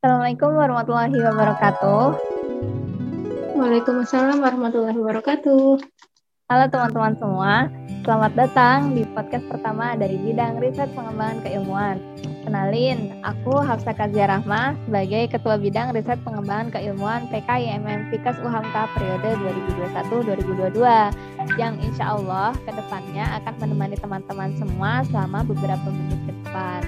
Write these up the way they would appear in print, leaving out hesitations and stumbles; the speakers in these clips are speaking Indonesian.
Assalamualaikum warahmatullahi wabarakatuh. Waalaikumsalam warahmatullahi wabarakatuh. Halo teman-teman semua, selamat datang di podcast pertama dari bidang riset pengembangan keilmuan. Kenalin, aku Hafsaka Zahrahma sebagai Ketua Bidang Riset Pengembangan Keilmuan PKI IMM FIKES Uhamka periode 2021-2022 yang insya Allah kedepannya akan menemani teman-teman semua selama beberapa menit ke depan.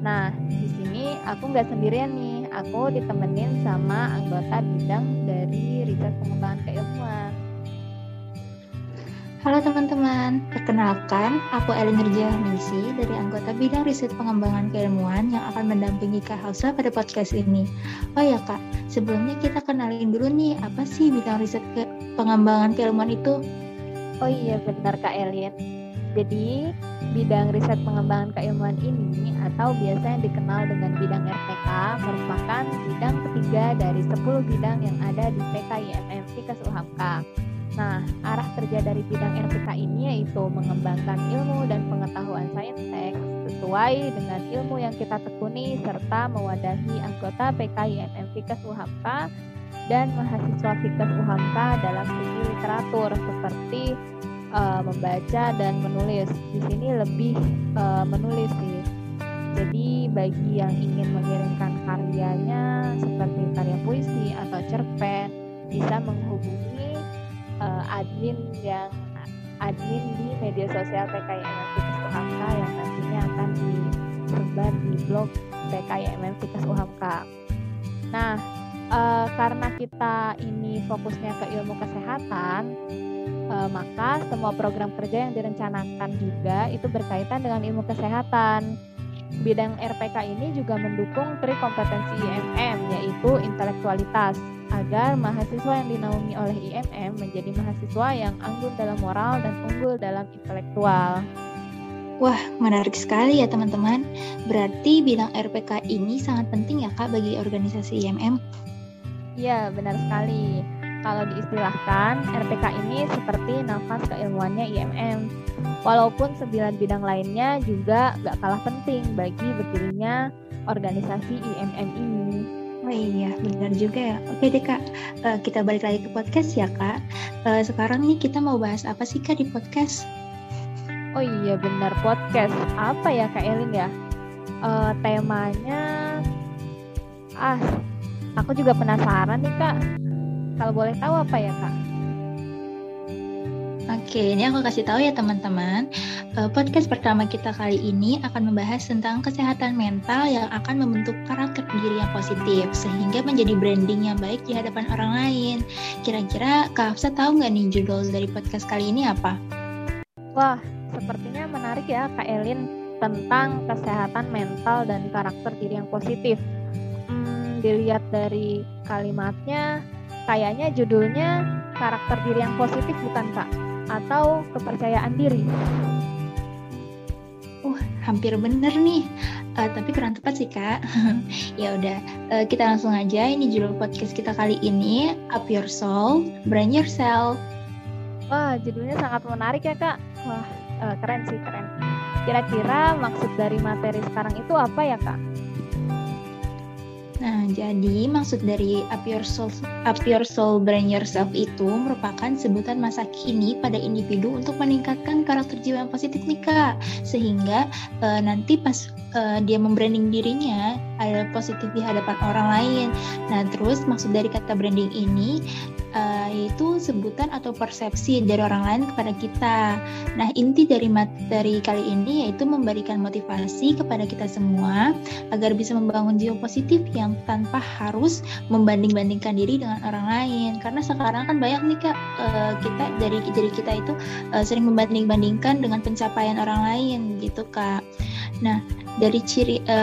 Nah, di sini aku nggak sendirian nih, aku ditemenin sama anggota bidang dari riset pengembangan keilmuan. Halo teman-teman, perkenalkan aku Elie Ngerjian dari anggota bidang riset pengembangan keilmuan yang akan mendampingi Kak Hafsa pada podcast ini. Oh ya Kak, sebelumnya kita kenalin dulu nih, apa sih bidang riset pengembangan keilmuan itu? Oh iya benar Kak Elie. Jadi, bidang riset pengembangan keilmuan ini atau biasanya dikenal dengan bidang RPK merupakan bidang ketiga dari 10 bidang yang ada di PKI IMM FIKES Uhamka. Nah, arah kerja dari bidang RPK ini yaitu mengembangkan ilmu dan pengetahuan saintek sesuai dengan ilmu yang kita tekuni serta mewadahi anggota PKI YMM FIKES Uhamka dan mahasiswa FIKES Uhamka dalam segi literatur seperti membaca dan menulis. Di sini lebih menulis sih. Jadi bagi yang ingin mengirimkan karyanya seperti karya puisi atau cerpen bisa menghubungi admin di media sosial PKI IMM FIKES Uhamka yang nantinya akan disebar di blog PKI IMM FIKES Uhamka. Nah, karena kita ini fokusnya ke ilmu kesehatan, maka semua program kerja yang direncanakan juga itu berkaitan dengan ilmu kesehatan. Bidang RPK ini juga mendukung tri kompetensi IMM yaitu intelektualitas, agar mahasiswa yang dinaungi oleh IMM menjadi mahasiswa yang anggun dalam moral dan unggul dalam intelektual. Wah, menarik sekali ya teman-teman. Berarti bidang RPK ini sangat penting ya Kak bagi organisasi IMM? Iya, benar sekali. Kalau diistilahkan, RPK ini seperti nafas keilmuannya IMM. Walaupun 9 bidang lainnya juga gak kalah penting bagi berdirinya organisasi IMM ini. Oh iya, benar juga ya. Oke deh Kak, kita balik lagi ke podcast ya Kak. Sekarang nih kita mau bahas apa sih Kak di podcast? Oh iya benar, podcast. Apa ya Kak Elin ya? Temanya... aku juga penasaran nih Kak. Kalau boleh tahu apa ya Kak? Oke, ini aku kasih tahu ya teman-teman. Podcast pertama kita kali ini akan membahas tentang kesehatan mental yang akan membentuk karakter diri yang positif sehingga menjadi branding yang baik di hadapan orang lain. Kira-kira Kak Hafsa tahu nggak nih judul dari podcast kali ini apa? Wah, sepertinya menarik ya Kak Elin, tentang kesehatan mental dan karakter diri yang positif. Dilihat dari kalimatnya, kayaknya judulnya karakter diri yang positif bukan Kak? Atau kepercayaan diri? Hampir bener nih, tapi kurang tepat sih Kak. Ya udah, kita langsung aja, ini judul podcast kita kali ini, Up Your Soul, Brand Yourself. Wah, judulnya sangat menarik ya Kak. Wah, keren sih, keren. Kira-kira maksud dari materi sekarang itu apa ya Kak? Nah, jadi maksud dari Up Your Soul, Brand Yourself itu merupakan sebutan masa kini pada individu untuk meningkatkan karakter jiwa yang positif nih Kak. Sehingga nanti pas dia membranding dirinya ada positif di hadapan orang lain. Nah, terus maksud dari kata branding ini yaitu sebutan atau persepsi dari orang lain kepada kita. Nah, inti dari materi kali ini yaitu memberikan motivasi kepada kita semua agar bisa membangun jiwa positif yang tanpa harus membanding-bandingkan diri dengan orang lain. Karena sekarang kan banyak nih Kak, kita dari diri kita itu sering membanding-bandingkan dengan pencapaian orang lain gitu Kak. Nah, dari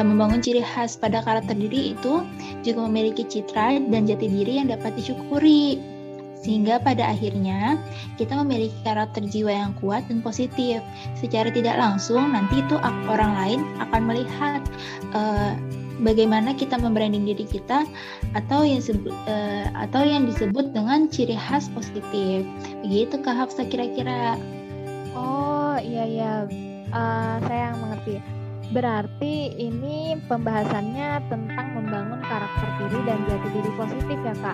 membangun ciri khas pada karakter diri itu juga memiliki citra dan jati diri yang dapat disyukuri, sehingga pada akhirnya kita memiliki karakter jiwa yang kuat dan positif. Secara tidak langsung nanti itu orang lain akan melihat bagaimana kita membranding diri kita atau yang disebut dengan ciri khas positif. Begitu Kak Hafsa kira-kira. Oh iya, saya yang mengerti. Berarti ini pembahasannya tentang membangun karakter pribadi dan jati diri positif ya Kak,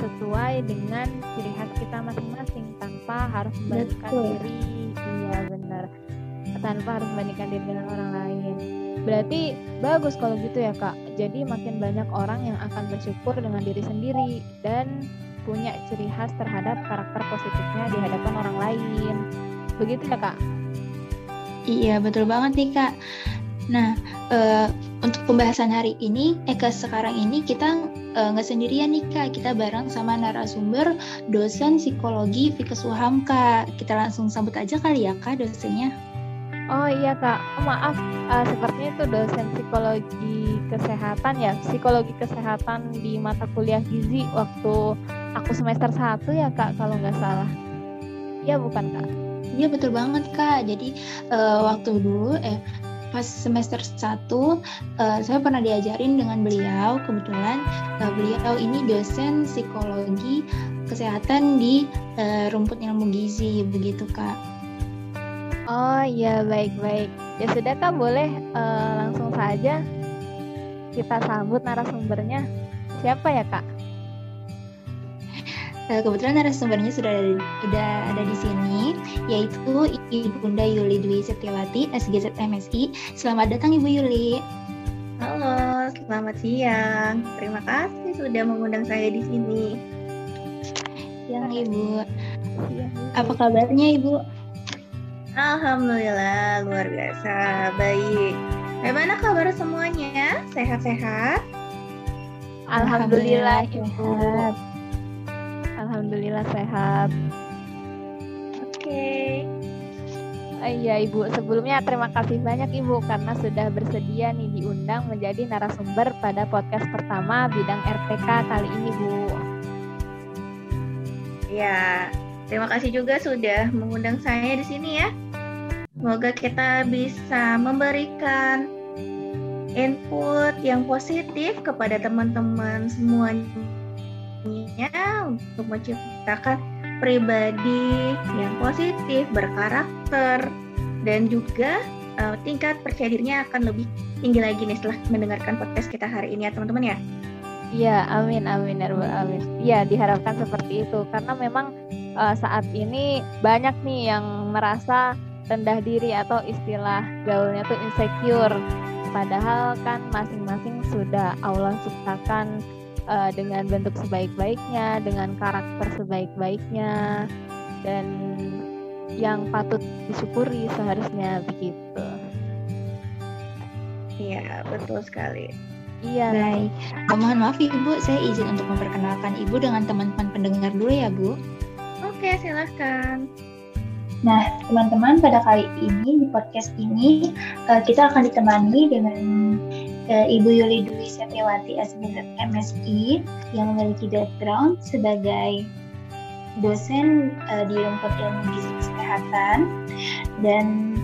sesuai dengan ciri khas kita masing-masing tanpa harus membandingkan diri. Iya benar, tanpa harus membandingkan diri dengan orang lain. Berarti bagus kalau gitu ya Kak. Jadi makin banyak orang yang akan bersyukur dengan diri sendiri dan punya ciri khas terhadap karakter positifnya di hadapan orang lain. Begitu ya Kak? Iya betul banget nih Kak. Nah untuk pembahasan hari ini sekarang ini kita nggak sendirian nih Kak. Kita bareng sama narasumber dosen psikologi FIKES Uhamka. Kita langsung sambut aja kali ya Kak dosennya. Oh iya Kak, maaf, sepertinya itu dosen psikologi kesehatan ya, psikologi kesehatan di mata kuliah gizi waktu aku semester 1 ya Kak, kalau nggak salah. Iya bukan Kak? Iya betul banget Kak, jadi waktu dulu pas semester 1 saya pernah diajarin dengan beliau, kebetulan beliau ini dosen psikologi kesehatan di rumput ilmu gizi, begitu Kak. Oh iya baik-baik. Ya sudah Kak, boleh langsung saja kita sambut narasumbernya. Siapa ya Kak? Kebetulan narasumbernya sudah ada di sini, yaitu Ibunda Yuli Dwi Setiawati, SGZ MSI. Selamat datang Ibu Yuli. Halo, selamat siang. Terima kasih sudah mengundang saya di sini. Siang Ibu. Apa kabarnya Ibu? Alhamdulillah, luar biasa, baik. Bagaimana kabar semuanya? Sehat-sehat? Alhamdulillah, Ibu. Alhamdulillah sehat. Oke. Iya Ibu, sebelumnya terima kasih banyak Ibu karena sudah bersedia nih diundang menjadi narasumber pada podcast pertama bidang RPK kali ini Bu. Ya, terima kasih juga sudah mengundang saya di sini ya. Semoga kita bisa memberikan input yang positif kepada teman-teman semuanya untuk menciptakan pribadi yang positif, berkarakter, dan juga tingkat percaya dirinya akan lebih tinggi lagi nih setelah mendengarkan podcast kita hari ini ya teman-teman ya. Iya, amin, amin, amin. Iya, diharapkan seperti itu karena memang saat ini banyak nih yang merasa rendah diri atau istilah gaulnya tuh insecure, padahal kan masing-masing sudah Allah ciptakan dengan bentuk sebaik-baiknya, dengan karakter sebaik-baiknya, dan yang patut disyukuri seharusnya begitu. Iya betul sekali. Iya. Baik. Mohon maaf Ibu, saya izin untuk memperkenalkan Ibu dengan teman-teman pendengar dulu ya Bu. Oke silahkan. Nah, teman-teman, pada kali ini di podcast ini kita akan ditemani dengan Ibu Yuli Dwi Setiawati SGZ MSI yang memiliki background sebagai dosen di Rumput Ilmu Gizi Kesehatan, dan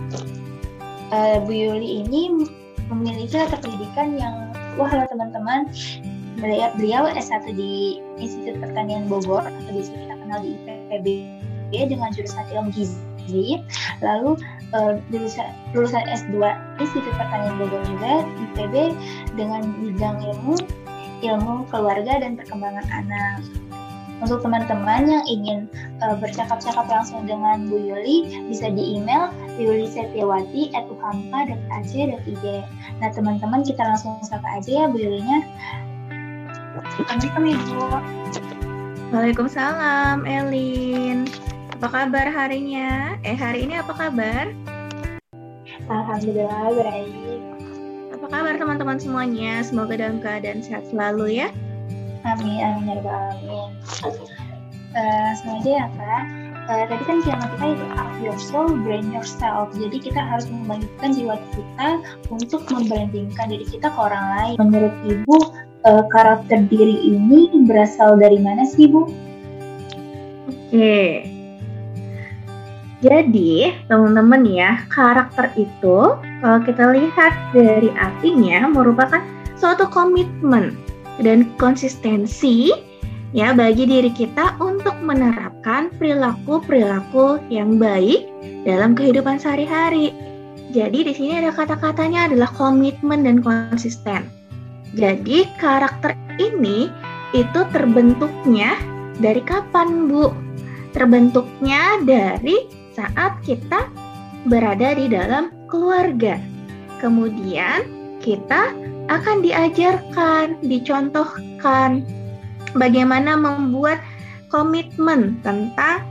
Bu Yuli ini memiliki latar pendidikan yang wah loh teman-teman. Beliau S1 di Institut Pertanian Bogor atau bisa kita kenal di IPB dengan jurusan ilmu gizi. Lalu lulusan S2 Institut Pertanian Bogor juga IPB dengan bidang ilmu keluarga dan perkembangan anak. Untuk teman-teman yang ingin bercakap-cakap langsung dengan Bu Yuli bisa di email yulisetiawati@uhamka.ac.id. Nah teman-teman, kita langsung sapa aja ya Bu Yulinya. Assalamualaikum Ibu. Waalaikumsalam Elin. Apa kabar harinya? Hari ini apa kabar? Alhamdulillah baik. Apa kabar teman-teman semuanya? Semoga dalam keadaan sehat selalu ya. Amin, amin, ya Rabbal Alamin. Sengaja ya Kak, tadi kan tema kita itu up your soul, brand yourself. Jadi kita harus membangkitkan jiwa kita untuk membrandingkan diri kita ke orang lain. Menurut Ibu, karakter diri ini berasal dari mana sih Bu? Oke. Jadi teman-teman ya, karakter itu kalau kita lihat dari artinya merupakan suatu komitmen dan konsistensi ya bagi diri kita untuk menerapkan perilaku-perilaku yang baik dalam kehidupan sehari-hari. Jadi di sini ada kata-katanya adalah komitmen dan konsisten. Jadi karakter ini itu terbentuknya dari kapan, Bu? Terbentuknya dari saat kita berada di dalam keluarga. Kemudian kita akan diajarkan, dicontohkan bagaimana membuat komitmen tentang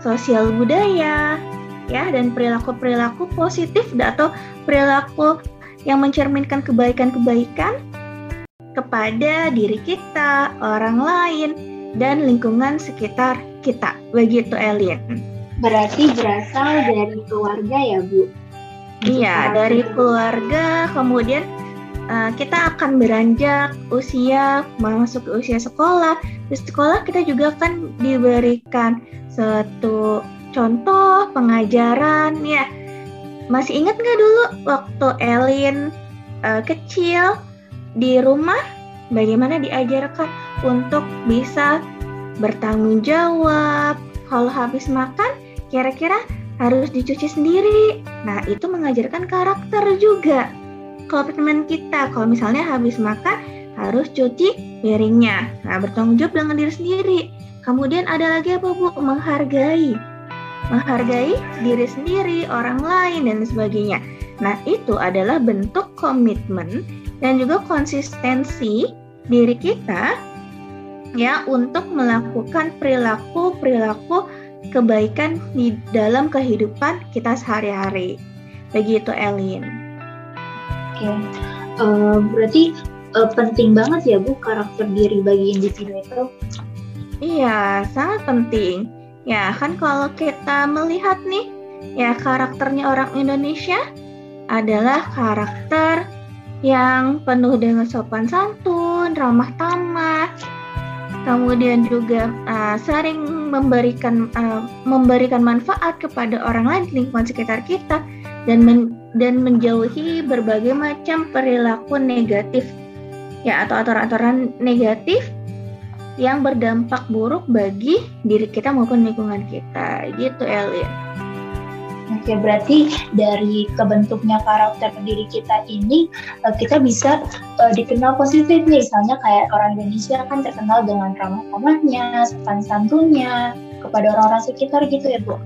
sosial budaya, ya, dan perilaku-perilaku positif atau perilaku yang mencerminkan kebaikan-kebaikan kepada diri kita, orang lain, dan lingkungan sekitar kita. Begitu, Elie. Berarti berasal dari keluarga ya, Bu? Iya, dari keluarga. Kemudian kita akan beranjak usia, masuk ke usia sekolah. Di sekolah kita juga akan diberikan satu contoh pengajaran, ya. Masih ingat nggak dulu waktu Elie kecil di rumah, bagaimana diajarkan untuk bisa bertanggung jawab? Kalau habis makan, kira-kira harus dicuci sendiri. Nah, itu mengajarkan karakter juga. Komitmen kita, kalau misalnya habis makan, harus cuci piringnya. Nah, bertanggung jawab dengan diri sendiri. Kemudian ada lagi apa, Bu? Menghargai. Menghargai diri sendiri, orang lain, dan sebagainya. Nah, itu adalah bentuk komitmen dan juga konsistensi diri kita, ya, untuk melakukan perilaku-perilaku kebaikan di dalam kehidupan kita sehari-hari. Begitu, Elie. Oke, berarti penting banget ya, Bu, karakter diri bagi individu itu? Iya, sangat penting. Ya, kan kalau kita melihat nih, ya, karakternya orang Indonesia adalah karakter yang penuh dengan sopan santun, ramah tamah, kemudian juga sering memberikan manfaat kepada orang lain di lingkungan sekitar kita, dan menjauhi berbagai macam perilaku negatif, ya, atau aturan-aturan negatif yang berdampak buruk bagi diri kita maupun lingkungan kita. Gitu, Elie. Oke, berarti dari kebentuknya karakter diri kita ini, kita bisa dikenal positif nih. Misalnya kayak orang Indonesia kan terkenal dengan ramah-ramahnya, sopan santunnya kepada orang-orang sekitar gitu ya, Bu?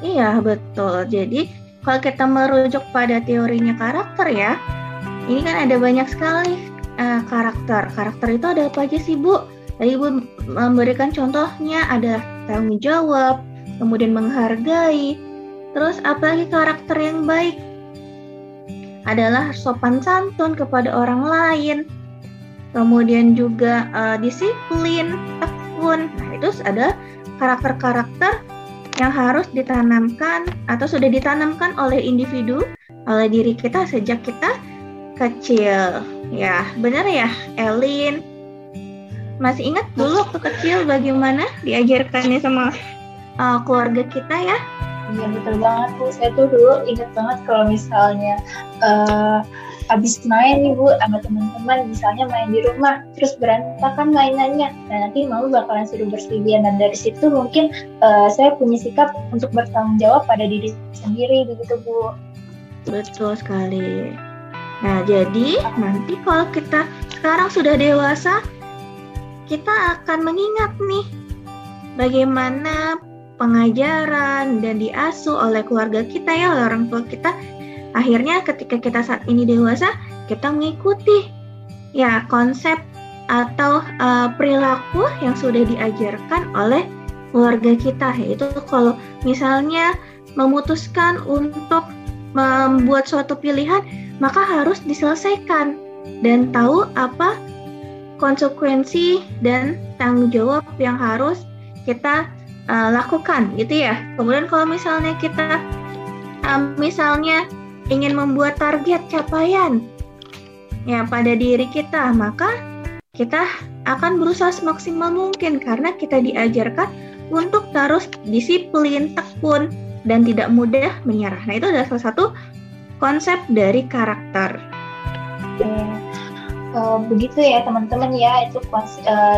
Iya, betul. Jadi kalau kita merujuk pada teorinya karakter ya, ini kan ada banyak sekali karakter. Karakter itu ada apa aja sih, Bu? Tadi Ibu memberikan contohnya ada tanggung jawab, kemudian menghargai. Terus apalagi karakter yang baik adalah sopan santun kepada orang lain, kemudian juga disiplin, tekun. Nah, itu ada karakter-karakter yang harus ditanamkan atau sudah ditanamkan oleh individu, oleh diri kita sejak kita kecil. Ya, benar ya, Elie? Masih ingat dulu waktu kecil bagaimana diajarkannya sama keluarga kita ya? Iya, betul banget, Bu. Saya tuh dulu ingat banget kalau misalnya habis main nih, Bu, sama teman-teman, misalnya main di rumah terus berantakan mainannya. Nah, nanti Mama bakalan suruh bersihin, dan dari situ mungkin saya punya sikap untuk bertanggung jawab pada diri sendiri, begitu, Bu. Betul sekali. Nah, jadi nanti kalau kita sekarang sudah dewasa, kita akan mengingat nih bagaimana pengajaran dan diasuh oleh keluarga kita, ya, oleh orang tua kita. Akhirnya ketika kita saat ini dewasa, kita mengikuti ya konsep atau perilaku yang sudah diajarkan oleh keluarga kita. Yaitu kalau misalnya memutuskan untuk membuat suatu pilihan, maka harus diselesaikan dan tahu apa konsekuensi dan tanggung jawab yang harus kita lakukan, gitu ya. Kemudian kalau misalnya kita misalnya ingin membuat target capaian ya pada diri kita, maka kita akan berusaha semaksimal mungkin karena kita diajarkan untuk terus disiplin, tekun, dan tidak mudah menyerah. Nah, itu adalah salah satu konsep dari karakter. Begitu ya, teman-teman ya, itu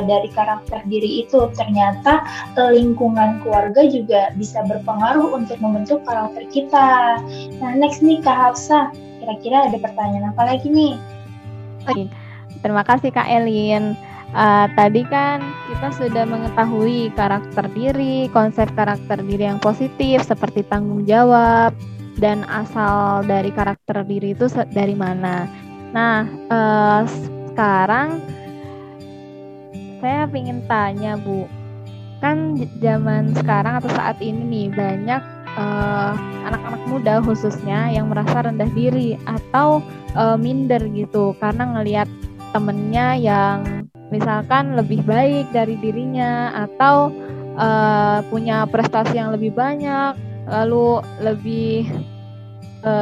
dari karakter diri itu. Ternyata lingkungan keluarga juga bisa berpengaruh untuk membentuk karakter kita. Nah, next nih, Kak Hafsa, kira-kira ada pertanyaan apa lagi nih? Terima kasih Kak Elien. Tadi kan kita sudah mengetahui karakter diri, konsep karakter diri yang positif seperti tanggung jawab, dan asal dari karakter diri itu dari mana. Nah, sekarang saya ingin tanya Bu, kan zaman sekarang atau saat ini nih banyak anak-anak muda khususnya yang merasa rendah diri atau minder gitu karena ngelihat temennya yang misalkan lebih baik dari dirinya atau punya prestasi yang lebih banyak, lalu lebih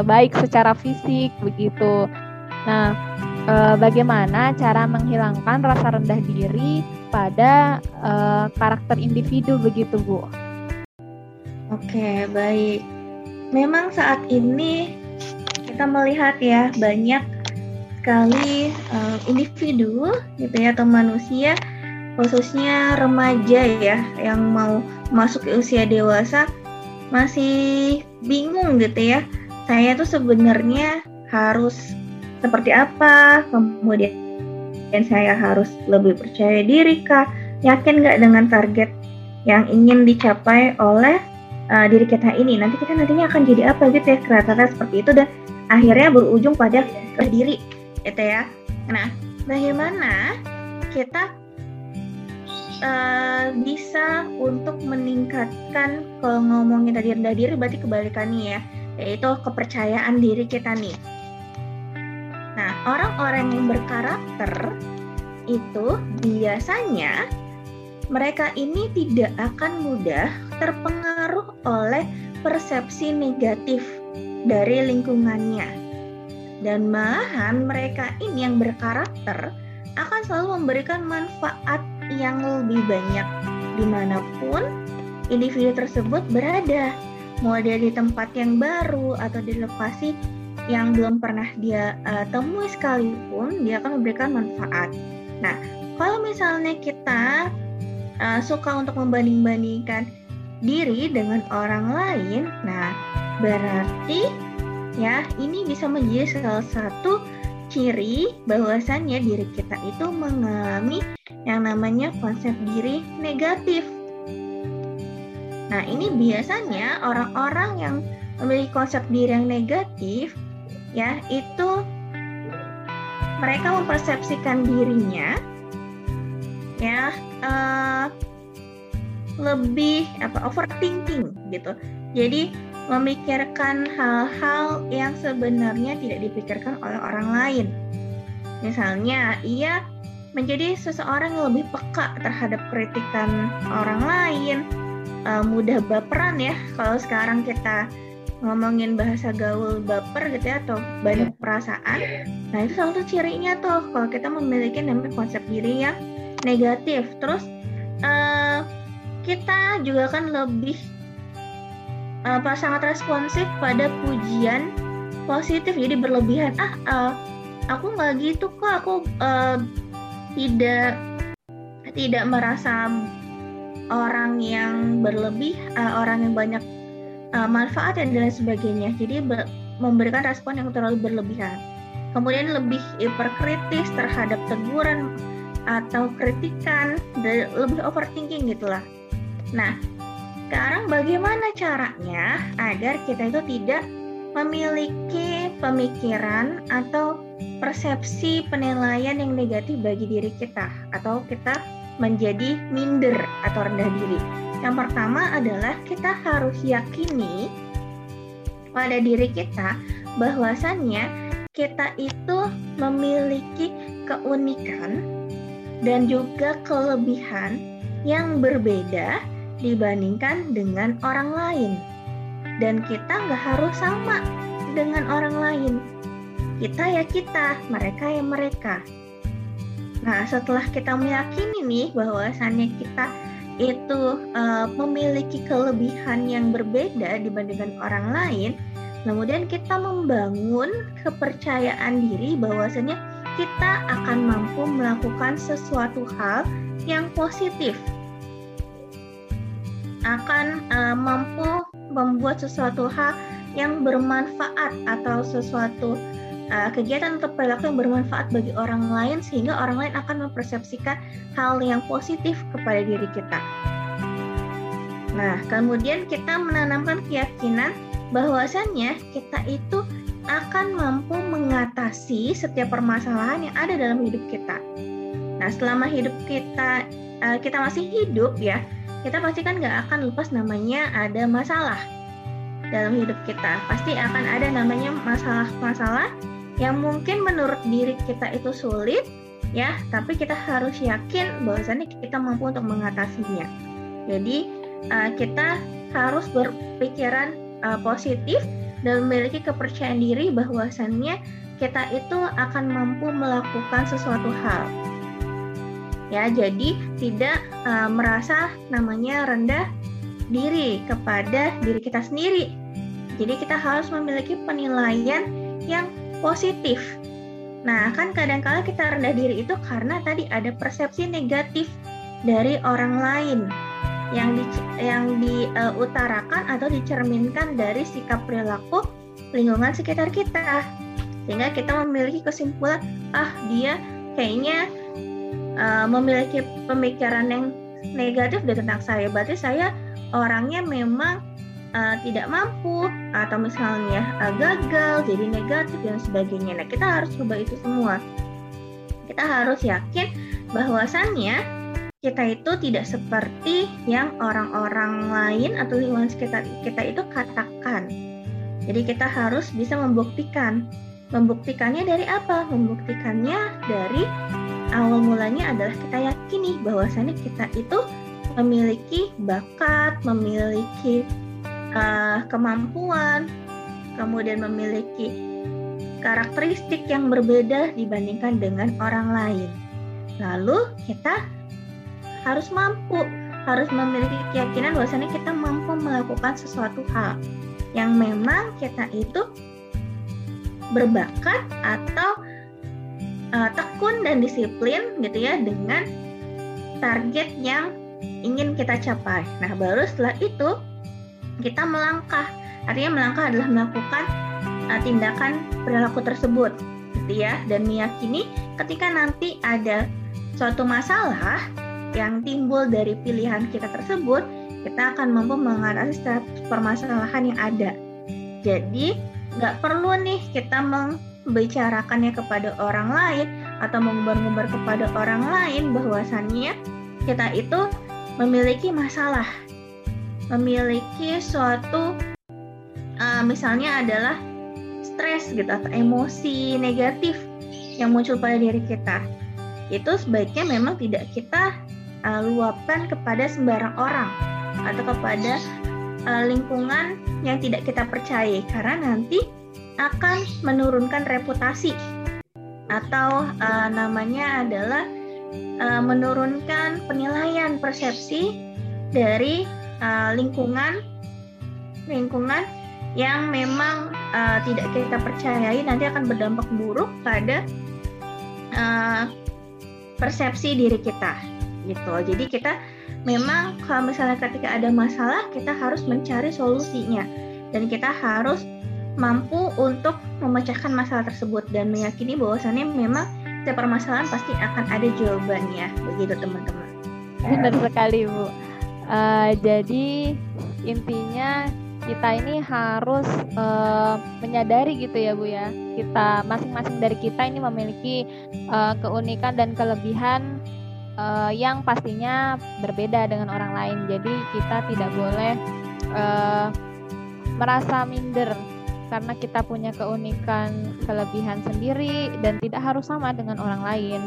baik secara fisik begitu. Nah, bagaimana cara menghilangkan rasa rendah diri pada karakter individu begitu, Bu? Oke, baik. Memang saat ini kita melihat ya banyak sekali individu gitu ya, atau manusia khususnya remaja ya yang mau masuk ke usia dewasa masih bingung gitu ya, saya tuh sebenarnya harus seperti apa, kemudian saya harus lebih percaya diri kah, yakin nggak dengan target yang ingin dicapai oleh diri kita ini, nanti kita nantinya akan jadi apa gitu ya, kira-kira seperti itu, dan akhirnya berujung pada diri itu ya. Nah, bagaimana kita bisa untuk meningkatkan, kalau ngomongin tadi rendah diri berarti kebalikannya ya, yaitu kepercayaan diri kita nih. Nah, orang-orang yang berkarakter itu biasanya mereka ini tidak akan mudah terpengaruh oleh persepsi negatif dari lingkungannya. Dan malahan mereka ini yang berkarakter akan selalu memberikan manfaat yang lebih banyak dimanapun individu tersebut berada, mau dari tempat yang baru atau di lokasi yang belum pernah dia temui sekalipun, dia akan memberikan manfaat. Nah, kalau misalnya kita suka untuk membanding-bandingkan diri dengan orang lain, nah berarti ya, ini bisa menjadi salah satu ciri bahwasannya diri kita itu mengalami yang namanya konsep diri negatif. Nah, ini biasanya orang-orang yang memiliki konsep diri yang negatif, ya, itu mereka mempersepsikan dirinya, ya, lebih overthinking gitu. Jadi memikirkan hal-hal yang sebenarnya tidak dipikirkan oleh orang lain. Misalnya, ia menjadi seseorang yang lebih peka terhadap kritikan orang lain, mudah baperan ya. Kalau sekarang kita ngomongin bahasa gaul baper gitu ya, atau banyak perasaan. Nah, itu salah satu cirinya tuh kalau kita memiliki namanya konsep diri yang negatif. Terus kita juga kan lebih sangat responsif pada pujian positif, jadi berlebihan. Aku nggak gitu kok, aku tidak merasa orang yang berlebih, orang yang banyak manfaat dan lain sebagainya. Jadi memberikan respon yang terlalu berlebihan. Kemudian lebih hiperkritis terhadap teguran atau kritikan, lebih overthinking gitulah. Nah, sekarang bagaimana caranya agar kita itu tidak memiliki pemikiran atau persepsi penilaian yang negatif bagi diri kita, atau kita menjadi minder atau rendah diri? Yang pertama adalah kita harus yakini pada diri kita bahwasannya kita itu memiliki keunikan dan juga kelebihan yang berbeda dibandingkan dengan orang lain, dan kita nggak harus sama dengan orang lain. Kita ya kita, mereka ya mereka. Nah, setelah kita meyakini nih bahwasannya kita itu memiliki kelebihan yang berbeda dibandingkan orang lain, kemudian kita membangun kepercayaan diri bahwasannya kita akan mampu melakukan sesuatu hal yang positif, akan mampu membuat sesuatu hal yang bermanfaat atau sesuatu kegiatan atau perilaku yang bermanfaat bagi orang lain sehingga orang lain akan mempersepsikan hal yang positif kepada diri kita. Nah, kemudian kita menanamkan keyakinan bahwasannya kita itu akan mampu mengatasi setiap permasalahan yang ada dalam hidup kita. Nah, selama hidup kita masih hidup ya, kita pasti kan nggak akan lepas namanya ada masalah. Dalam hidup kita pasti akan ada namanya masalah-masalah yang mungkin menurut diri kita itu sulit ya, tapi kita harus yakin bahwasannya kita mampu untuk mengatasinya. Jadi kita harus berpikiran positif dan memiliki kepercayaan diri bahwasannya kita itu akan mampu melakukan sesuatu hal ya, jadi tidak merasa namanya rendah diri kepada diri kita sendiri. Jadi kita harus memiliki penilaian yang positif. Nah, kan kadang-kala kita rendah diri itu karena tadi ada persepsi negatif dari orang lain yang diutarakan atau dicerminkan dari sikap perilaku lingkungan sekitar kita. Sehingga kita memiliki kesimpulan, dia kayaknya memiliki pemikiran yang negatif tentang saya. Berarti saya orangnya memang tidak mampu atau misalnya gagal, jadi negatif dan sebagainya. Nah, kita harus rubah itu semua. Kita harus yakin bahwasannya kita itu tidak seperti yang orang-orang lain atau lingkungan sekitar kita itu katakan. Jadi kita harus bisa membuktikan. Membuktikannya dari apa? Membuktikannya dari awal mulanya adalah kita yakini bahwasannya kita itu memiliki bakat, memiliki kemampuan, kemudian memiliki karakteristik yang berbeda dibandingkan dengan orang lain. Lalu kita harus mampu, harus memiliki keyakinan bahwasannya kita mampu melakukan sesuatu hal yang memang kita itu berbakat atau tekun dan disiplin gitu ya, dengan target yang ingin kita capai. Nah, baru setelah itu kita melangkah. Artinya melangkah adalah melakukan tindakan perilaku tersebut gitu ya, dan meyakini ketika nanti ada suatu masalah yang timbul dari pilihan kita tersebut, kita akan mampu mengatasi setiap permasalahan yang ada. Jadi nggak perlu nih kita membicarakannya kepada orang lain atau mengumbar-ngumbar kepada orang lain bahwasannya kita itu memiliki masalah, memiliki suatu misalnya adalah stres gitu atau emosi negatif yang muncul pada diri kita. Itu sebaiknya memang tidak kita luapkan kepada sembarang orang atau kepada lingkungan yang tidak kita percaya, karena nanti akan menurunkan reputasi atau namanya adalah menurunkan penilaian persepsi dari lingkungan yang memang tidak kita percayai, nanti akan berdampak buruk pada persepsi diri kita gitu. Jadi kita memang kalau misalnya ketika ada masalah, kita harus mencari solusinya dan kita harus mampu untuk memecahkan masalah tersebut dan meyakini bahwasannya memang setiap permasalahan pasti akan ada jawabannya, begitu teman-teman. Benar sekali Bu. Jadi intinya kita ini harus menyadari gitu ya Bu ya. Kita masing-masing dari kita ini memiliki keunikan dan kelebihan yang pastinya berbeda dengan orang lain. Jadi kita tidak boleh merasa minder karena kita punya keunikan, kelebihan sendiri dan tidak harus sama dengan orang lain.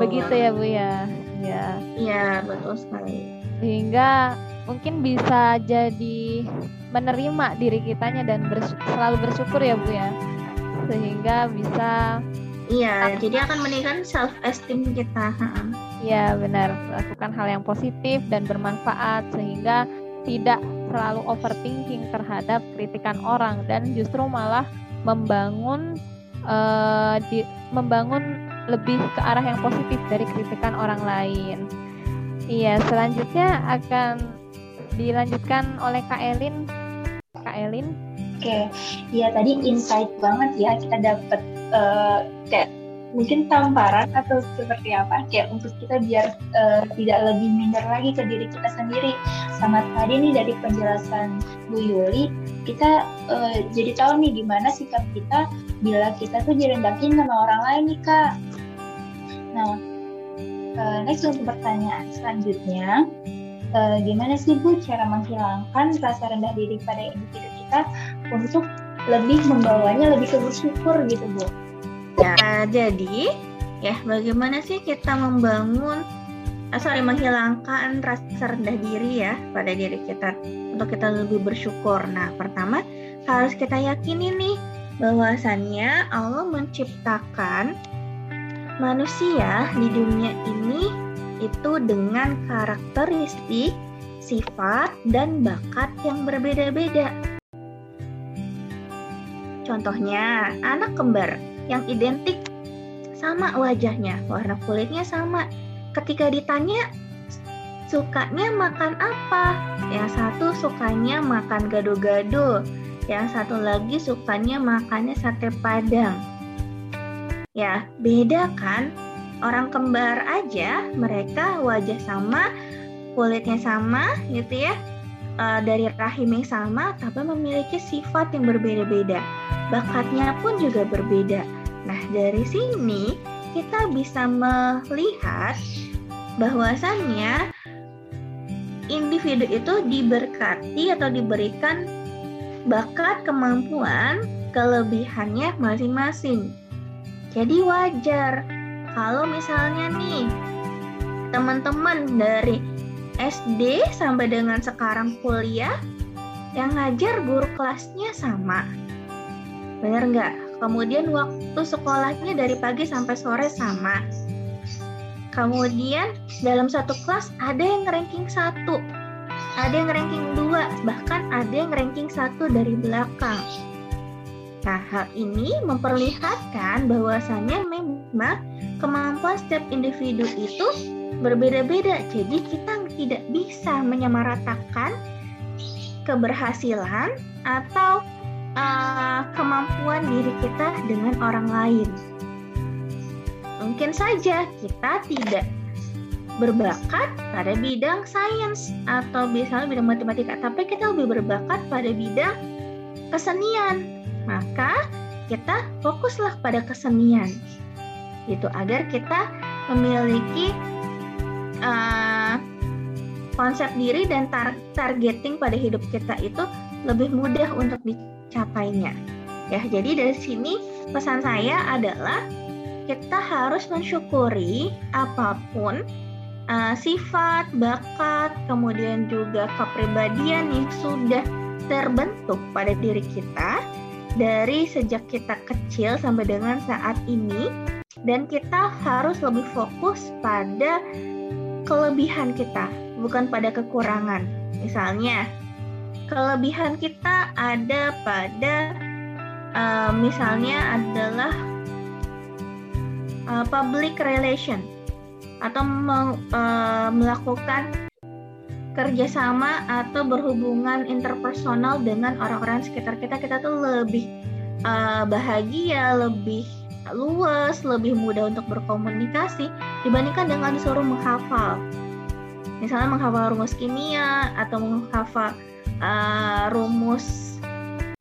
Begitu ya Bu ya. Iya, betul sekali. Sehingga mungkin bisa jadi menerima diri kitanya dan selalu bersyukur ya Bu ya. Sehingga bisa jadi akan meningkatkan self esteem kita. Iya, benar. Lakukan hal yang positif dan bermanfaat sehingga tidak selalu overthinking terhadap kritikan orang dan justru malah membangun lebih ke arah yang positif dari kritikan orang lain. Iya, selanjutnya akan dilanjutkan oleh Kak Elin. Oke, ya tadi insight banget ya kita dapat kayak mungkin tamparan atau seperti apa kayak untuk kita biar tidak lebih minder lagi ke diri kita sendiri. Sama tadi nih dari penjelasan Bu Yuli, kita jadi tahu nih gimana sikap kita bila kita tuh direndahin sama orang lain nih Kak. Nah, next untuk pertanyaan selanjutnya, gimana sih Bu cara menghilangkan rasa rendah diri pada individu kita untuk lebih membawanya lebih ke bersyukur gitu Bu? Ya, jadi ya bagaimana sih kita menghilangkan rasa rendah diri ya pada diri kita untuk kita lebih bersyukur. Nah, pertama harus kita yakini nih bahwasannya Allah menciptakan manusia di dunia ini itu dengan karakteristik, sifat, dan bakat yang berbeda-beda. Contohnya, anak kembar yang identik, sama wajahnya, warna kulitnya sama. Ketika ditanya sukanya makan apa, yang satu sukanya makan gado-gado, yang satu lagi sukanya makannya sate padang. Ya beda kan, orang kembar aja mereka wajah sama, kulitnya sama gitu ya, dari rahim yang sama, tapi memiliki sifat yang berbeda-beda, bakatnya pun juga berbeda. Nah, dari sini kita bisa melihat bahwasannya individu itu diberkati atau diberikan bakat, kemampuan, kelebihannya masing-masing. Jadi wajar kalau misalnya nih teman-teman dari SD sampai dengan sekarang kuliah yang ngajar guru kelasnya sama. Bener nggak? Kemudian waktu sekolahnya dari pagi sampai sore sama. Kemudian dalam satu kelas ada yang ranking 1, ada yang ranking 2, bahkan ada yang ranking 1 dari belakang. Nah, hal ini memperlihatkan bahwasannya memang kemampuan setiap individu itu berbeda-beda. Jadi kita tidak bisa menyamaratakan keberhasilan atau kemampuan diri kita dengan orang lain. Mungkin saja kita tidak berbakat pada bidang sains atau misalnya bidang matematika, tapi kita lebih berbakat pada bidang kesenian. Maka kita fokuslah pada kesenian, gitu, agar kita memiliki konsep diri dan targeting pada hidup kita itu lebih mudah untuk dicapainya. Ya, jadi dari sini pesan saya adalah kita harus mensyukuri apapun sifat, bakat, kemudian juga kepribadian yang sudah terbentuk pada diri kita dari sejak kita kecil sampai dengan saat ini, dan kita harus lebih fokus pada kelebihan kita, bukan pada kekurangan. Misalnya, kelebihan kita ada pada misalnya adalah public relation atau melakukan kerjasama atau berhubungan interpersonal dengan orang-orang sekitar kita. Kita tuh lebih bahagia, lebih luas, lebih mudah untuk berkomunikasi dibandingkan dengan disuruh menghafal. Misalnya menghafal rumus kimia atau menghafal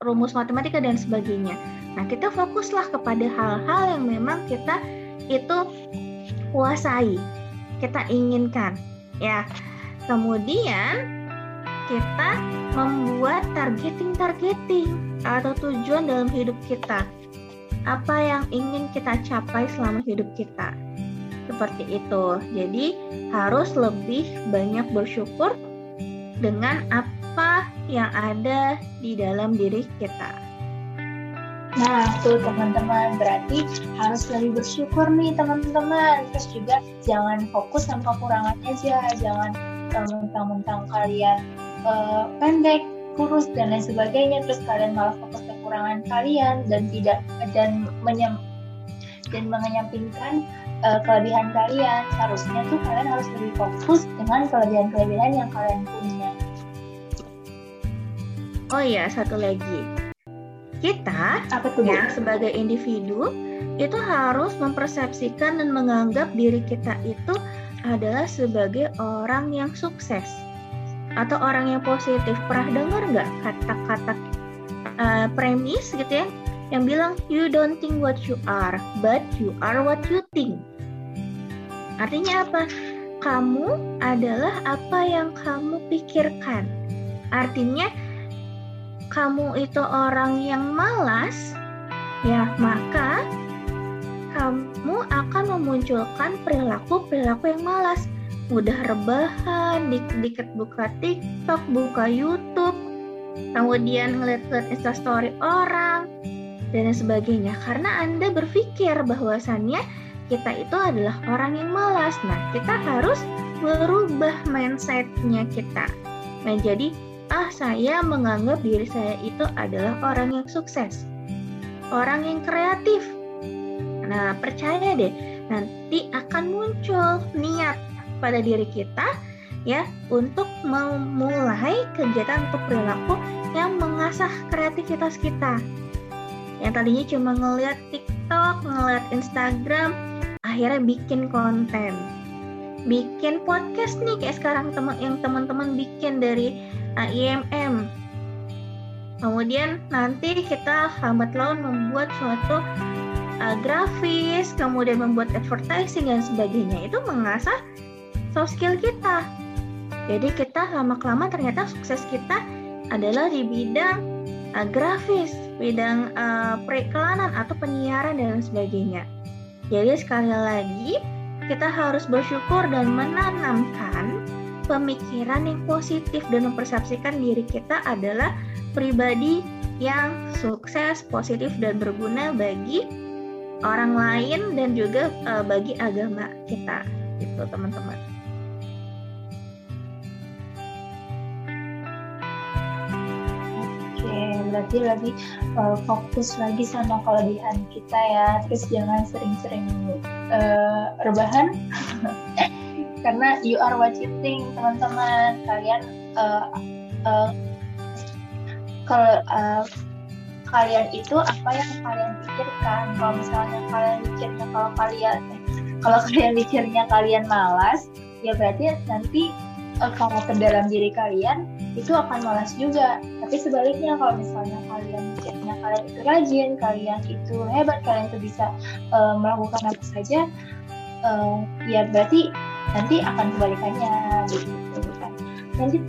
rumus matematika dan sebagainya. Nah, kita fokuslah kepada hal-hal yang memang kita itu kuasai, kita inginkan ya. Kemudian kita membuat targeting atau tujuan dalam hidup kita, apa yang ingin kita capai selama hidup kita, seperti itu. Jadi harus lebih banyak bersyukur dengan apa yang ada di dalam diri kita. Nah, tuh teman-teman, berarti harus lebih bersyukur nih teman-teman. Terus juga jangan fokus sama kekurangan aja, jangan mentang-mentang kalian pendek, kurus dan lain sebagainya, terus kalian malah fokus kekurangan kalian dan mengenyampingkan kelebihan kalian. Harusnya tuh kalian harus lebih fokus dengan kelebihan-kelebihan yang kalian punya. Oh iya, satu lagi. Kita ya sebagai individu itu harus mempersepsikan dan menganggap diri kita itu adalah sebagai orang yang sukses atau orang yang positif. Pernah dengar nggak kata-kata premis gitu ya, yang bilang you don't think what you are, but you are what you think. Artinya apa? Kamu adalah apa yang kamu pikirkan. Artinya kamu itu orang yang malas, ya maka kamu akan memunculkan perilaku yang malas. Mudah rebahan, dikit-dikit buka TikTok, buka YouTube, kemudian ngeliat-liat Instastory orang, dan sebagainya. Karena Anda berpikir bahwasannya kita itu adalah orang yang malas. Nah, kita harus merubah mindset-nya kita. Nah, jadi, saya menganggap diri saya itu adalah orang yang sukses, orang yang kreatif. Nah, percaya deh, nanti akan muncul niat pada diri kita ya untuk memulai kegiatan untuk perilaku yang mengasah kreativitas kita. Yang tadinya cuma ngeliat TikTok, ngeliat Instagram, akhirnya bikin konten, bikin podcast nih kayak sekarang yang teman-teman bikin dari IMM. Kemudian nanti kita lambat laun membuat suatu grafis, kemudian membuat advertising dan sebagainya. Itu mengasah soft skill kita. Jadi kita lama-kelamaan ternyata sukses kita adalah di bidang grafis, bidang periklanan atau penyiaran dan sebagainya. Jadi sekali lagi kita harus bersyukur dan menanamkan pemikiran yang positif dan mempersepsikan diri kita adalah pribadi yang sukses, positif, dan berguna bagi orang lain dan juga bagi agama kita, gitu teman-teman. Berarti lagi fokus lagi sama kelebihan kita ya, terus jangan sering-sering rebahan karena you are what you think, teman-teman. Kalian kalian itu apa yang kalian pikirkan. Kalau misalnya kalian mikirnya kalian malas, ya berarti nanti kalau ke dalam diri kalian itu akan malas juga. Tapi sebaliknya kalau misalnya kalian itu rajin, kalian itu hebat, kalian itu bisa melakukan apa saja, ya berarti nanti akan kebalikannya gitu kan. Nanti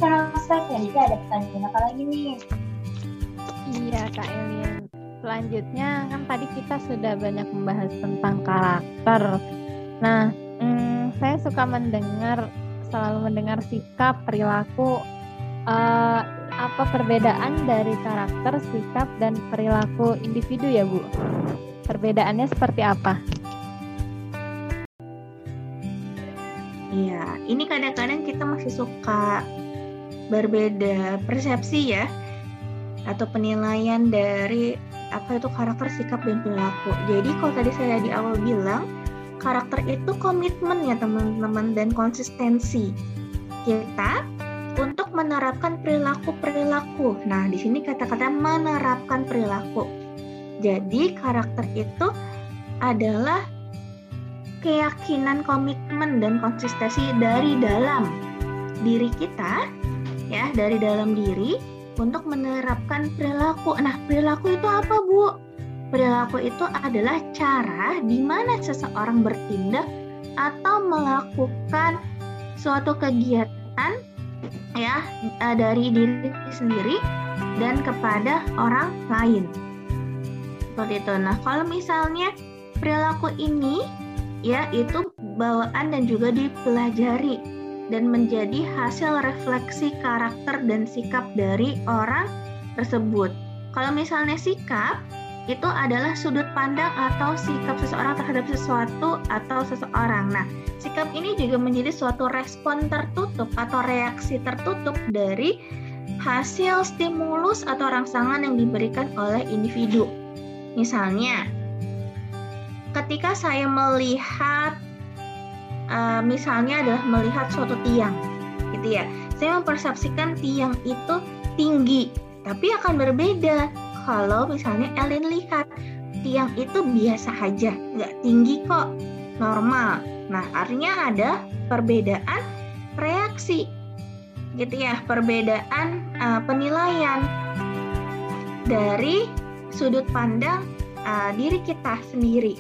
selanjutnya ada pertanyaan apa lagi nih? Iya Kak Elian. Selanjutnya kan tadi kita sudah banyak membahas tentang karakter. Nah, saya suka selalu mendengar sikap, perilaku, apa perbedaan dari karakter, sikap, dan perilaku individu ya Bu? Perbedaannya seperti apa? Iya, ini kadang-kadang kita masih suka berbeda persepsi ya, atau penilaian dari apa itu karakter, sikap, dan perilaku. Jadi kalau tadi saya di awal bilang, karakter itu komitmen ya teman-teman, dan konsistensi kita untuk menerapkan perilaku. Nah, di sini kata-kata menerapkan perilaku. Jadi karakter itu adalah keyakinan, komitmen, dan konsistensi dari dalam diri kita ya, dari dalam diri untuk menerapkan perilaku. Nah, perilaku itu apa, Bu? Perilaku itu adalah cara di mana seseorang bertindak atau melakukan suatu kegiatan ya dari diri sendiri dan kepada orang lain. Seperti itu. Nah, kalau misalnya perilaku ini ya itu bawaan dan juga dipelajari dan menjadi hasil refleksi karakter dan sikap dari orang tersebut. Kalau misalnya sikap itu adalah sudut pandang atau sikap seseorang terhadap sesuatu atau seseorang. Nah, sikap ini juga menjadi suatu respon tertutup atau reaksi tertutup dari hasil stimulus atau rangsangan yang diberikan oleh individu. Misalnya, ketika saya melihat, misalnya adalah melihat suatu tiang, gitu ya. Saya mempersepsikan tiang itu tinggi, tapi akan berbeda kalau misalnya Elin lihat tiang itu biasa aja, nggak tinggi kok, normal. Nah, artinya ada perbedaan reaksi, gitu ya, perbedaan penilaian dari sudut pandang diri kita sendiri.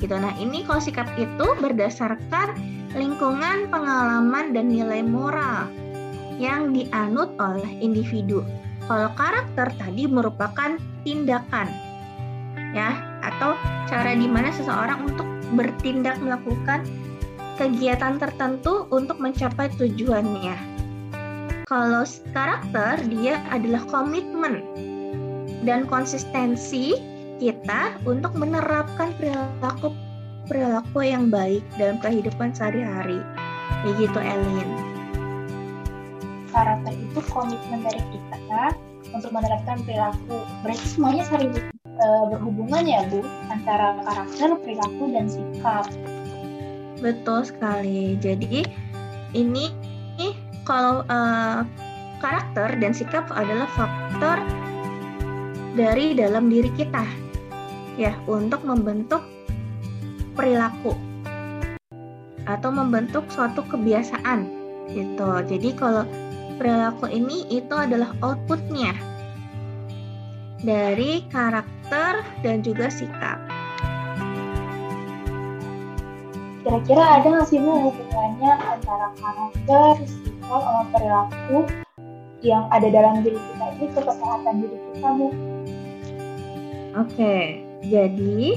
Gitu. Nah, ini kalau sikap itu berdasarkan lingkungan, pengalaman, dan nilai moral yang dianut oleh individu. Kalau karakter tadi merupakan tindakan, ya, atau cara di mana seseorang untuk bertindak melakukan kegiatan tertentu untuk mencapai tujuannya. Kalau karakter, dia adalah komitmen dan konsistensi kita untuk menerapkan perilaku yang baik dalam kehidupan sehari-hari. Begitu, Elin. Karakter itu komitmen dari kita untuk menerapkan perilaku. Berarti semuanya sering berhubungan ya, Bu, antara karakter, perilaku, dan sikap. Betul sekali. Jadi ini kalau karakter dan sikap adalah faktor dari dalam diri kita ya untuk membentuk perilaku atau membentuk suatu kebiasaan gitu. Jadi kalau perilaku ini itu adalah outputnya dari karakter dan juga sikap. Kira-kira ada nggak sih hubungannya antara karakter, sikap, sama perilaku yang ada dalam diri kita ini ke kesehatan diri kita, Bu? Oke, jadi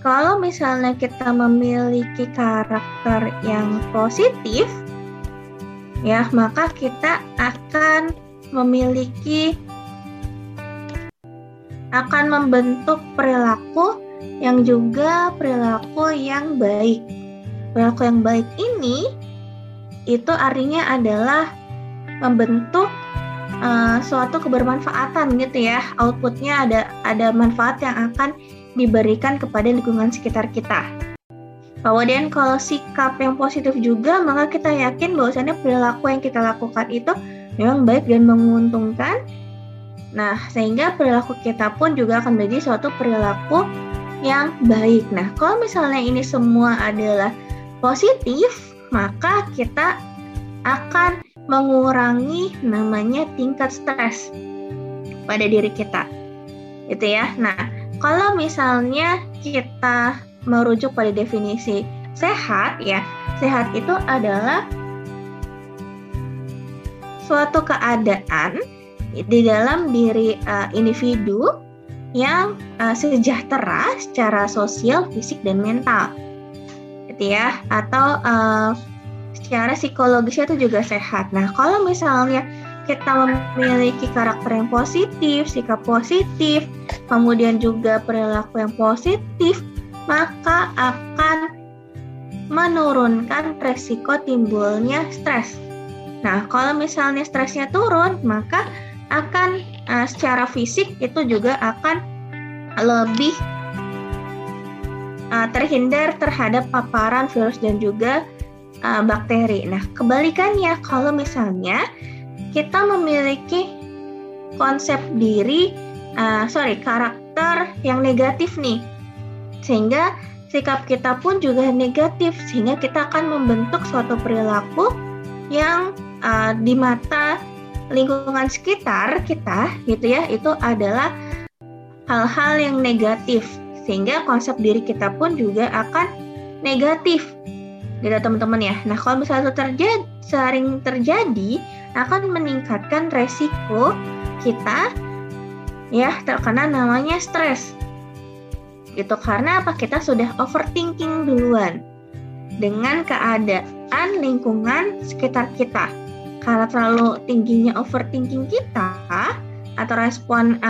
kalau misalnya kita memiliki karakter yang positif, ya maka kita akan membentuk perilaku yang juga perilaku yang baik. Perilaku yang baik ini itu artinya adalah membentuk suatu kebermanfaatan gitu ya. Outputnya ada manfaat yang akan diberikan kepada lingkungan sekitar kita. Kemudian kalau sikap yang positif juga, maka kita yakin bahwasannya perilaku yang kita lakukan itu memang baik dan menguntungkan. Nah, sehingga perilaku kita pun juga akan menjadi suatu perilaku yang baik. Nah, kalau misalnya ini semua adalah positif, maka kita akan mengurangi namanya tingkat stres pada diri kita. Gitu ya. Nah, kalau misalnya kita merujuk pada definisi sehat ya, sehat itu adalah suatu keadaan di dalam diri individu yang sejahtera secara sosial, fisik, dan mental, gitu ya. Atau secara psikologisnya itu juga sehat. Nah, kalau misalnya kita memiliki karakter yang positif, sikap positif, kemudian juga perilaku yang positif, maka akan menurunkan resiko timbulnya stres. Nah, kalau misalnya stresnya turun, maka akan secara fisik itu juga akan lebih terhindar terhadap paparan virus dan juga bakteri. Nah, kebalikannya kalau misalnya kita memiliki konsep karakter yang negatif nih, sehingga sikap kita pun juga negatif, sehingga kita akan membentuk suatu perilaku yang di mata lingkungan sekitar kita gitu ya, itu adalah hal-hal yang negatif, sehingga konsep diri kita pun juga akan negatif gitu, teman-teman ya. Nah, kalau misalnya itu sering terjadi akan meningkatkan resiko kita ya terkena namanya stres gitu, karena apa, kita sudah overthinking duluan dengan keadaan lingkungan sekitar kita. Karena terlalu tingginya overthinking kita atau respon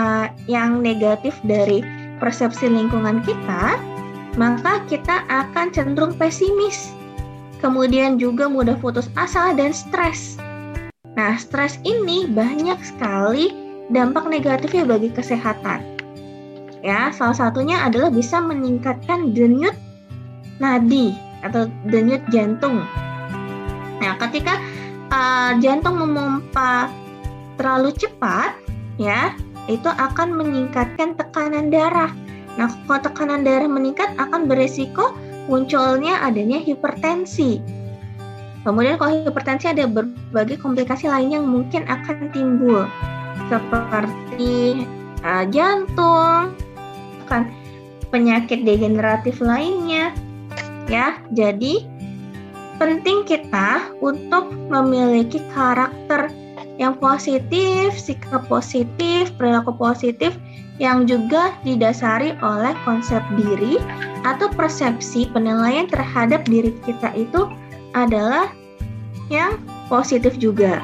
yang negatif dari persepsi lingkungan kita, maka kita akan cenderung pesimis. Kemudian juga mudah putus asa dan stres. Nah, stres ini banyak sekali dampak negatifnya bagi kesehatan. Ya, salah satunya adalah bisa meningkatkan denyut nadi atau denyut jantung. Nah, ketika jantung memompa terlalu cepat, ya, itu akan meningkatkan tekanan darah. Nah, kalau tekanan darah meningkat akan beresiko munculnya adanya hipertensi. Kemudian kalau hipertensi ada berbagai komplikasi lain yang mungkin akan timbul, seperti jantung, kan, penyakit degeneratif lainnya, ya. Jadi penting kita untuk memiliki karakter yang positif, sikap positif, perilaku positif, yang juga didasari oleh konsep diri atau persepsi penilaian terhadap diri kita itu adalah yang positif juga.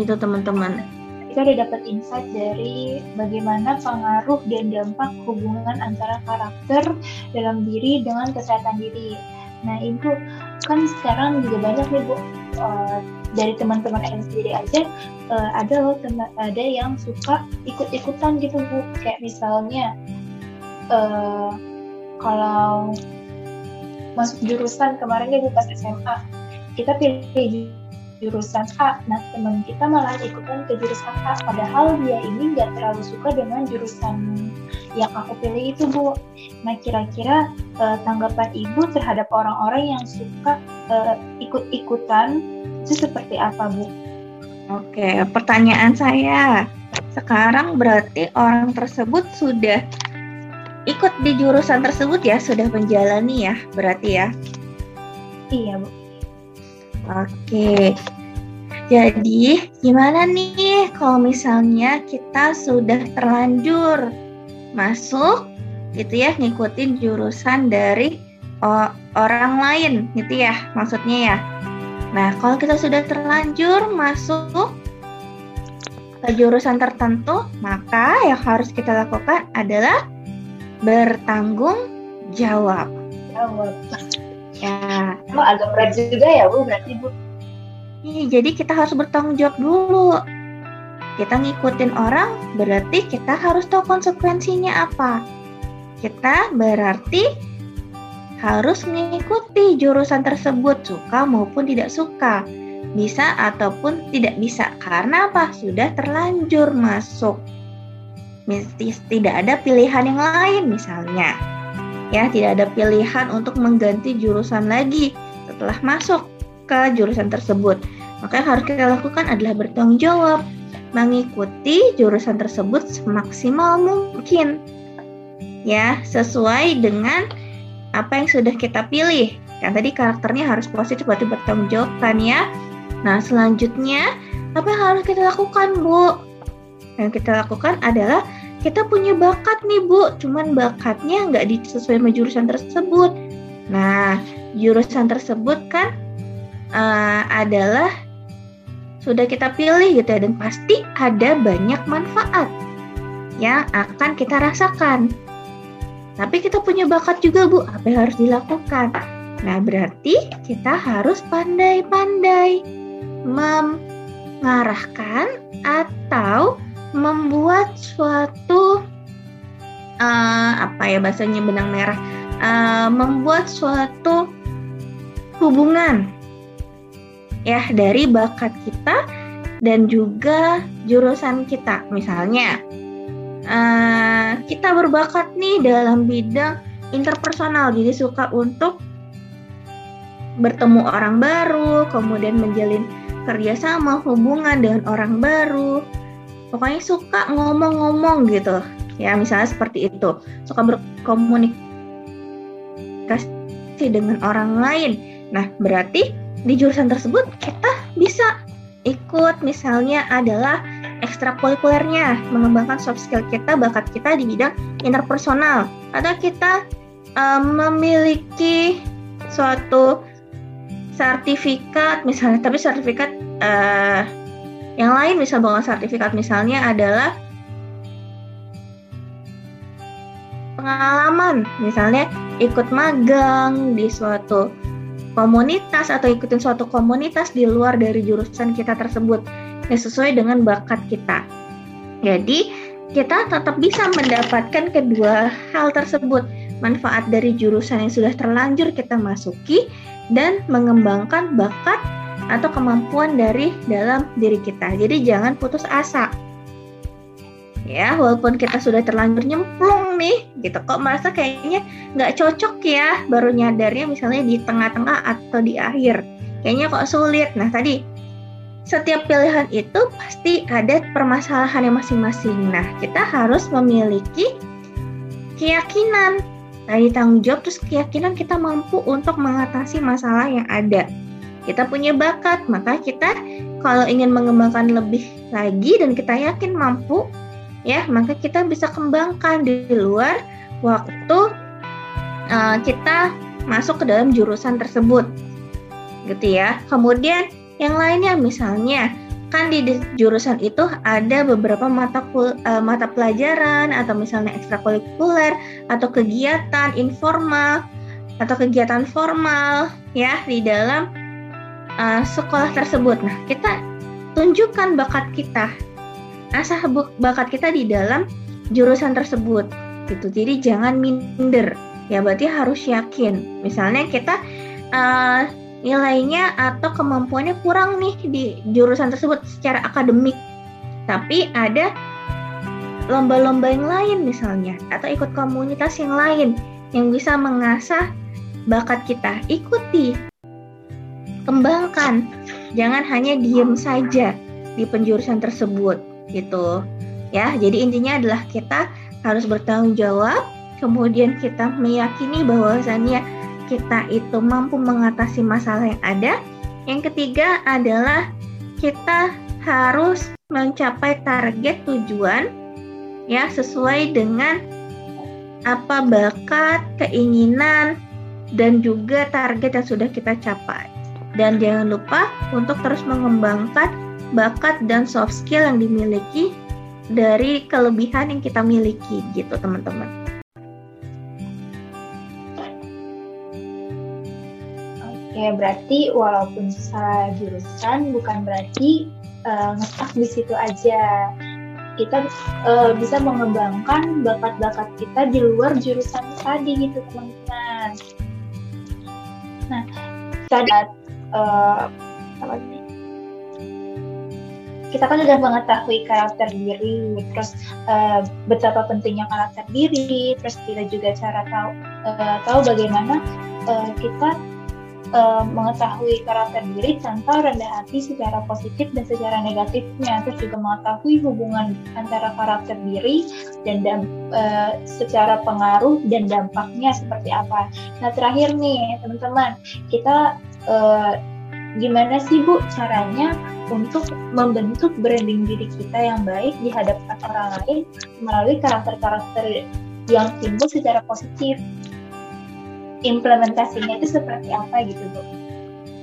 Itu teman-teman. Kita udah dapat insight dari bagaimana pengaruh dan dampak hubungan antara karakter dalam diri dengan kesehatan diri. Nah Ibu, kan sekarang juga banyak nih Bu, dari teman-teman yang sendiri aja ada yang suka ikut-ikutan gitu Bu, kayak misalnya kalau masuk jurusan kemarin Bu pas SMA kita pilih jurusan A, nah teman kita malah ikutan ke jurusan A, padahal dia ini nggak terlalu suka dengan jurusan yang aku pilih itu Bu. Nah kira-kira tanggapan Ibu terhadap orang-orang yang suka ikut-ikutan itu seperti apa Bu? Oke, pertanyaan saya sekarang berarti orang tersebut sudah ikut di jurusan tersebut ya, sudah menjalani ya berarti ya? Iya Bu. Oke, jadi gimana nih kalau misalnya kita sudah terlanjur masuk gitu ya, ngikutin jurusan dari orang lain gitu ya maksudnya ya. Nah, kalau kita sudah terlanjur masuk ke jurusan tertentu, maka yang harus kita lakukan adalah bertanggung jawab. Ya. Oh, agak berat juga ya Bu, berarti Bu. Jadi kita harus bertanggung jawab dulu. Kita ngikutin orang, berarti kita harus tahu konsekuensinya apa. Kita berarti harus mengikuti jurusan tersebut, suka maupun tidak suka, bisa ataupun tidak bisa, karena apa? Sudah terlanjur masuk, tidak ada pilihan yang lain misalnya, ya tidak ada pilihan untuk mengganti jurusan lagi setelah masuk ke jurusan tersebut. Maka yang harus kita lakukan adalah bertanggung jawab, mengikuti jurusan tersebut semaksimal mungkin, ya sesuai dengan apa yang sudah kita pilih. Kan tadi karakternya harus positif, berarti bertanggung jawab kan ya. Nah selanjutnya apa yang harus kita lakukan Bu? Yang kita lakukan adalah kita punya bakat nih Bu, cuman bakatnya nggak disesuai sama jurusan tersebut. Nah jurusan tersebut kan adalah sudah kita pilih gitu ya, dan pasti ada banyak manfaat yang akan kita rasakan. Tapi kita punya bakat juga Bu, apa yang harus dilakukan? Nah berarti kita harus pandai-pandai mengarahkan atau membuat suatu membuat suatu hubungan ya dari bakat kita dan juga jurusan kita. Misalnya kita berbakat nih dalam bidang interpersonal, jadi suka untuk bertemu orang baru, kemudian menjalin kerjasama hubungan dengan orang baru, pokoknya suka ngomong-ngomong gitu ya, misalnya seperti itu, suka berkomunikasi dengan orang lain. Nah berarti di jurusan tersebut kita bisa ikut, misalnya adalah ekstrakurikulernya, mengembangkan soft skill kita, bakat kita di bidang interpersonal, atau kita memiliki suatu sertifikat misalnya, tapi sertifikat yang lain, misal bahwa sertifikat misalnya adalah pengalaman, misalnya ikut magang di suatu komunitas atau ikutin suatu komunitas di luar dari jurusan kita tersebut, sesuai dengan bakat kita. Jadi kita tetap bisa mendapatkan kedua hal tersebut, manfaat dari jurusan yang sudah terlanjur kita masuki dan mengembangkan bakat atau kemampuan dari dalam diri kita. Jadi jangan putus asa ya, walaupun kita sudah terlanjur nyemplung nih gitu, kok merasa kayaknya nggak cocok ya, baru nyadarnya misalnya di tengah-tengah atau di akhir, kayaknya kok sulit. Nah tadi, setiap pilihan itu pasti ada permasalahannya masing-masing. Nah kita harus memiliki keyakinan, tadi tanggung jawab, terus keyakinan kita mampu untuk mengatasi masalah yang ada. Kita punya bakat, maka kita kalau ingin mengembangkan lebih lagi dan kita yakin mampu, ya, maka kita bisa kembangkan di luar waktu kita masuk ke dalam jurusan tersebut, gitu ya. Kemudian yang lainnya, misalnya kan di jurusan itu ada beberapa mata pelajaran atau misalnya ekstrakurikuler atau kegiatan informal atau kegiatan formal, ya, di dalam sekolah tersebut. Nah, kita tunjukkan bakat kita, asah bakat kita di dalam jurusan tersebut, gitu. Jadi jangan minder, ya, berarti harus yakin. Misalnya kita nilainya atau kemampuannya kurang nih di jurusan tersebut secara akademik, tapi ada lomba-lomba yang lain misalnya, atau ikut komunitas yang lain yang bisa mengasah bakat kita, ikuti, kembangkan, jangan hanya diem saja di penjurusan tersebut, gitu ya. Jadi intinya adalah kita harus bertanggung jawab, kemudian kita meyakini bahwasannya kita itu mampu mengatasi masalah yang ada. Yang ketiga adalah kita harus mencapai target tujuan, ya, sesuai dengan apa bakat, keinginan, dan juga target yang sudah kita capai. Dan jangan lupa untuk terus mengembangkan bakat dan soft skill yang dimiliki dari kelebihan yang kita miliki, gitu teman-teman. Oke, berarti walaupun sesuai jurusan bukan berarti ngetak di situ aja. Kita bisa mengembangkan bakat-bakat kita di luar jurusan tadi, gitu teman-teman. Nah, kita kan sudah mengetahui karakter diri, terus betapa pentingnya karakter diri, terus kita juga cara tahu bagaimana kita mengetahui karakter diri tanpa rendah hati secara positif dan secara negatifnya, terus juga mengetahui hubungan antara karakter diri dan secara pengaruh dan dampaknya seperti apa. Nah terakhir nih teman-teman, kita gimana sih Bu caranya untuk membentuk branding diri kita yang baik di hadapan orang lain melalui karakter-karakter yang timbul secara positif? Implementasinya itu seperti apa gitu Bu?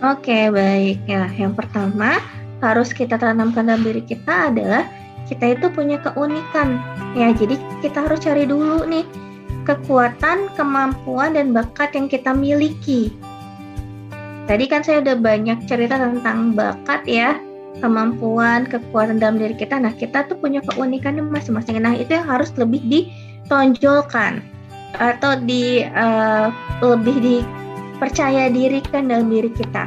Oke, baik ya. Yang pertama harus kita tanamkan dalam diri kita adalah kita itu punya keunikan, ya. Jadi kita harus cari dulu nih kekuatan, kemampuan, dan bakat yang kita miliki. Tadi kan saya udah banyak cerita tentang bakat ya, kemampuan, kekuatan dalam diri kita. Nah, kita tuh punya keunikan masing-masing. Nah, itu yang harus lebih ditonjolkan atau lebih dipercaya dirikan dalam diri kita.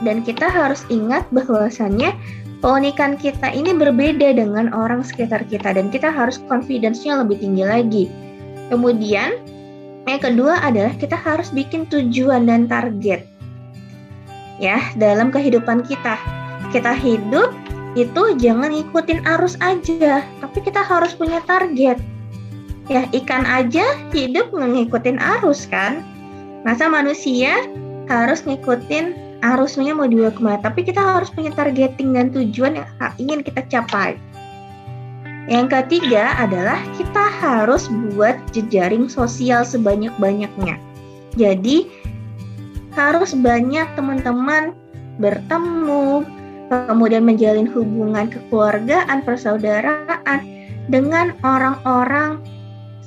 Dan kita harus ingat bahwasannya keunikan kita ini berbeda dengan orang sekitar kita, dan kita harus confidence-nya lebih tinggi lagi. Kemudian, yang kedua adalah kita harus bikin tujuan dan target, ya, dalam kehidupan kita. Kita hidup itu jangan ngikutin arus aja, tapi kita harus punya target. Ya, ikan aja hidup ngikutin arus kan. Masa manusia harus ngikutin arusnya mau dibawa kemana? Tapi kita harus punya targeting dan tujuan yang ingin kita capai. Yang ketiga adalah kita harus buat jejaring sosial sebanyak-banyaknya. Jadi harus banyak teman-teman bertemu, kemudian menjalin hubungan kekeluargaan, persaudaraan dengan orang-orang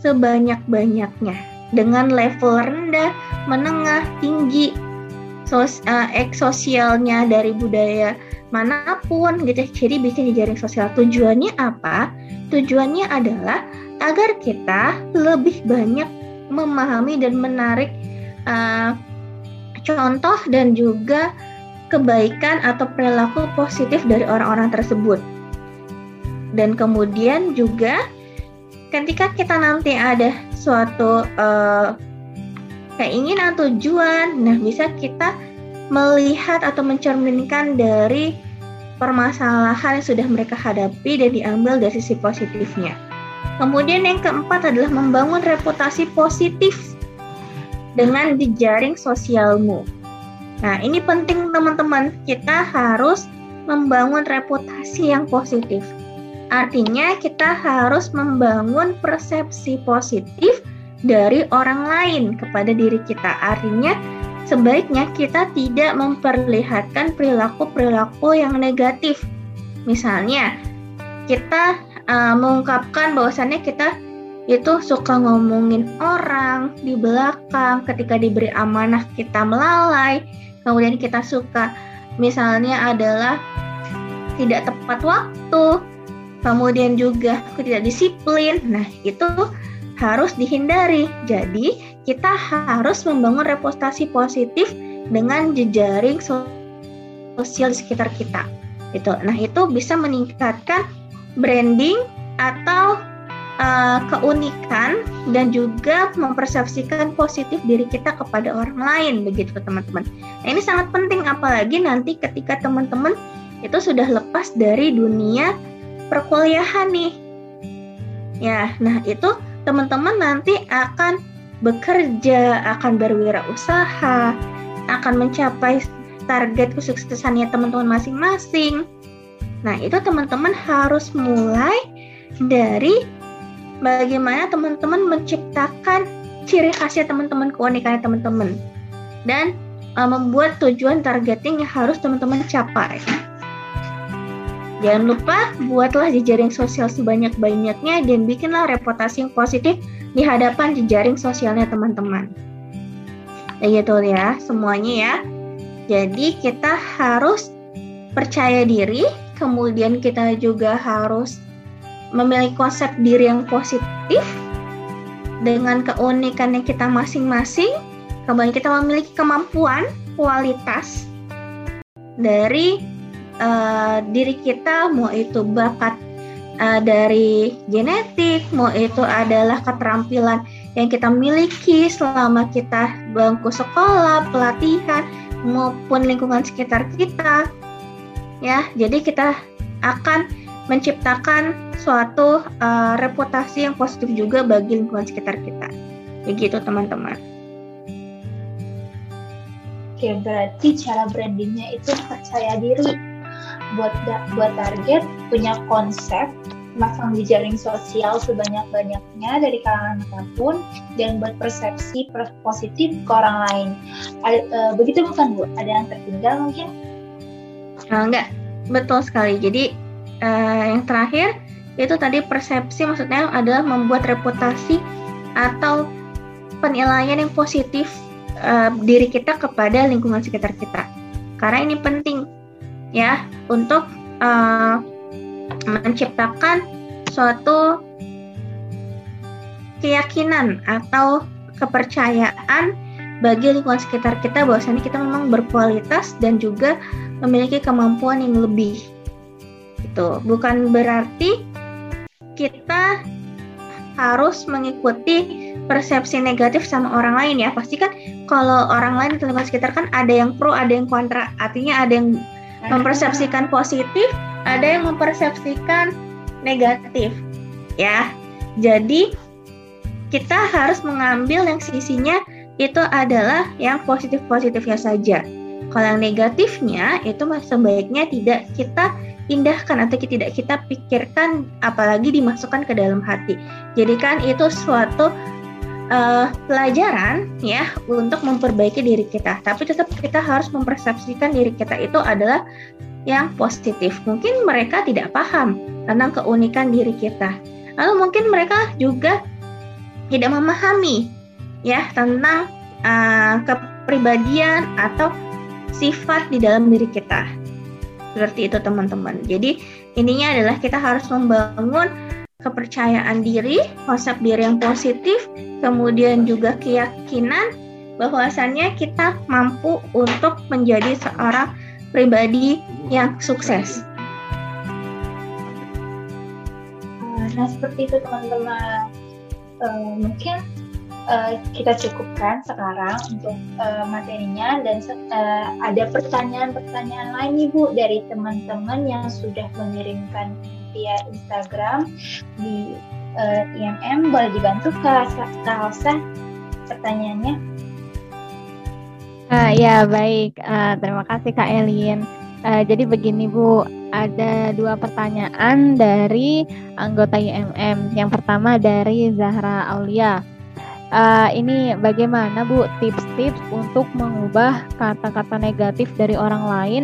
sebanyak-banyaknya, dengan level rendah, menengah, tinggi, sosialnya dari budaya manapun gitu. Jadi bikin jejaring sosial. Tujuannya apa? Tujuannya adalah agar kita lebih banyak memahami dan menarik contoh dan juga kebaikan atau perilaku positif dari orang-orang tersebut. Dan kemudian juga ketika kita nanti ada suatu keinginan, tujuan, nah bisa kita melihat atau mencerminkan dari permasalahan yang sudah mereka hadapi dan diambil dari sisi positifnya. Kemudian yang keempat adalah membangun reputasi positif dengan jejaring sosialmu. Nah, ini penting teman-teman, kita harus membangun reputasi yang positif. Artinya kita harus membangun persepsi positif dari orang lain kepada diri kita. Artinya sebaiknya kita tidak memperlihatkan perilaku-perilaku yang negatif. Misalnya, kita mengungkapkan bahwasannya kita itu suka ngomongin orang di belakang, ketika diberi amanah kita melalai, kemudian kita suka misalnya adalah tidak tepat waktu, kemudian juga tidak disiplin. Nah, itu harus dihindari. Jadi, kita harus membangun reputasi positif dengan jejaring sosial di sekitar kita. Itu. Nah, itu bisa meningkatkan branding atau keunikan dan juga mempersepsikan positif diri kita kepada orang lain, begitu teman-teman. Nah, ini sangat penting apalagi nanti ketika teman-teman itu sudah lepas dari dunia perkuliahan nih. Ya, nah itu teman-teman nanti akan bekerja, akan berwirausaha, akan mencapai target kesuksesannya teman-teman masing-masing. Nah, itu teman-teman harus mulai dari bagaimana teman-teman menciptakan ciri khasnya teman-teman, keunikannya teman-teman, dan membuat tujuan targeting yang harus teman-teman capai. Jangan lupa buatlah jejaring sosial sebanyak-banyaknya dan bikinlah reputasi yang positif di hadapan jejaring sosialnya teman-teman. Ya gitu ya, semuanya ya. Jadi kita harus percaya diri, kemudian kita juga harus memiliki konsep diri yang positif dengan keunikan yang kita masing-masing. Kemudian kita memiliki kemampuan, kualitas dari diri kita, mau itu bakat dari genetik, mau itu adalah keterampilan yang kita miliki selama kita bangku sekolah, pelatihan, maupun lingkungan sekitar kita. Ya, jadi kita akan menciptakan suatu reputasi yang positif juga bagi lingkungan sekitar kita. Begitu teman-teman. Oke, berarti cara brandingnya itu percaya diri, buat target, punya konsep, masang jejaring sosial sebanyak-banyaknya dari kalangan apapun, dan buat persepsi positif ke orang lain. Begitu bukan Bu? Ada yang tertinggal mungkin? Enggak, betul sekali. Jadi yang terakhir itu tadi persepsi, maksudnya adalah membuat reputasi atau penilaian yang positif diri kita kepada lingkungan sekitar kita. Karena ini penting ya untuk menciptakan suatu keyakinan atau kepercayaan bagi lingkungan sekitar kita bahwasannya kita memang berkualitas dan juga memiliki kemampuan yang lebih. Itu bukan berarti kita harus mengikuti persepsi negatif sama orang lain ya. Pasti kan kalau orang lain di lingkungan sekitar kan ada yang pro, ada yang kontra. Artinya ada yang mempersepsikan positif, ada yang mempersepsikan negatif ya. Jadi kita harus mengambil yang sisinya itu adalah yang positif-positifnya saja. Kalau yang negatifnya itu sebaiknya tidak kita indahkan atau tidak kita pikirkan, apalagi dimasukkan ke dalam hati. Jadikan itu suatu pelajaran ya untuk memperbaiki diri kita, tapi tetap kita harus mempersepsikan diri kita itu adalah yang positif. Mungkin mereka tidak paham tentang keunikan diri kita, lalu mungkin mereka juga tidak memahami ya tentang kepribadian atau sifat di dalam diri kita. Seperti itu teman-teman. Jadi intinya adalah kita harus membangun kepercayaan diri, konsep diri yang positif, kemudian juga keyakinan bahwasannya kita mampu untuk menjadi seorang pribadi yang sukses. Nah seperti itu teman-teman. Mungkin kita cukupkan sekarang untuk materinya, dan ada pertanyaan-pertanyaan lain nih Bu dari teman-teman yang sudah mengirimkan via Instagram di IMM. Boleh dibantu Kak Hafsah pertanyaannya? Ya baik, terima kasih Kak Elien. Jadi begini Bu, ada dua pertanyaan dari anggota IMM. Yang pertama dari Zahra Aulia. Ini bagaimana Bu tips-tips untuk mengubah kata-kata negatif dari orang lain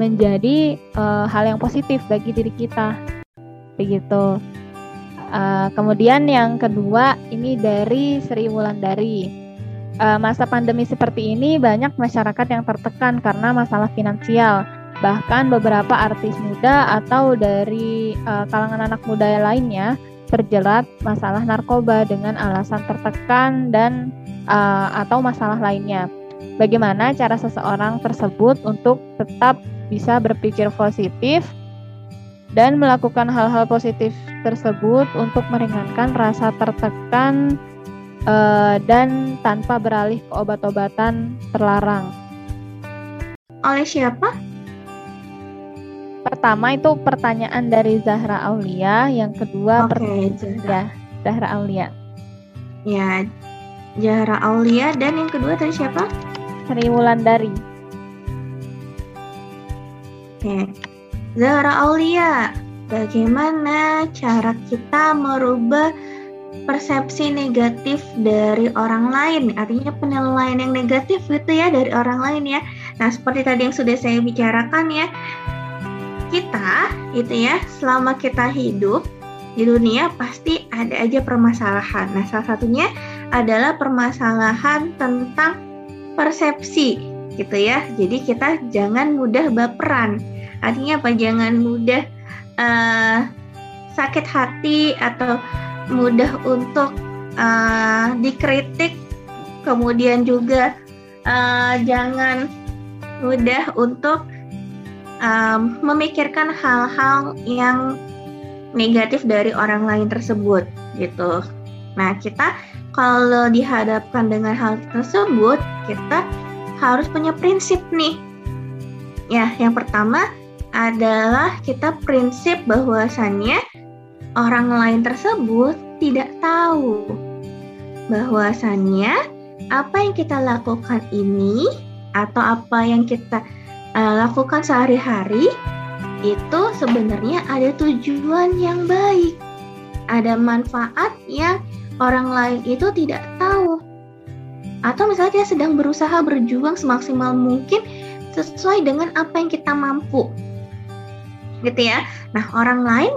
menjadi hal yang positif bagi diri kita, begitu. Kemudian yang kedua ini dari Sri Wulandari. Masa pandemi seperti ini banyak masyarakat yang tertekan karena masalah finansial. Bahkan beberapa artis muda atau dari kalangan anak muda lainnya terjerat masalah narkoba dengan alasan tertekan dan atau masalah lainnya. Bagaimana cara seseorang tersebut untuk tetap bisa berpikir positif dan melakukan hal-hal positif tersebut untuk meringankan rasa tertekan dan tanpa beralih ke obat-obatan terlarang? Oleh siapa? Pertama itu pertanyaan dari Zahra Aulia, yang kedua Zahra Aulia. Ya, Zahra Aulia, dan yang kedua tadi siapa? Sri Wulandari. Oke. Zahra Aulia, bagaimana cara kita merubah persepsi negatif dari orang lain, artinya penilaian yang negatif gitu ya dari orang lain ya. Nah, seperti tadi yang sudah saya bicarakan ya, kita itu ya, selama kita hidup di dunia pasti ada aja permasalahan. Nah, salah satunya adalah permasalahan tentang persepsi gitu ya. Jadi kita jangan mudah baperan. Artinya apa? Jangan mudah sakit hati atau mudah untuk dikritik. Kemudian juga jangan mudah untuk memikirkan hal-hal yang negatif dari orang lain tersebut gitu. Nah, kita kalau dihadapkan dengan hal tersebut, kita harus punya prinsip nih. Ya, yang pertama adalah kita prinsip bahwasannya orang lain tersebut tidak tahu bahwasannya apa yang kita lakukan ini atau apa yang kita lakukan sehari-hari itu sebenarnya ada tujuan yang baik, ada manfaat yang orang lain itu tidak tahu, atau misalnya kita sedang berusaha berjuang semaksimal mungkin sesuai dengan apa yang kita mampu gitu ya. Nah, orang lain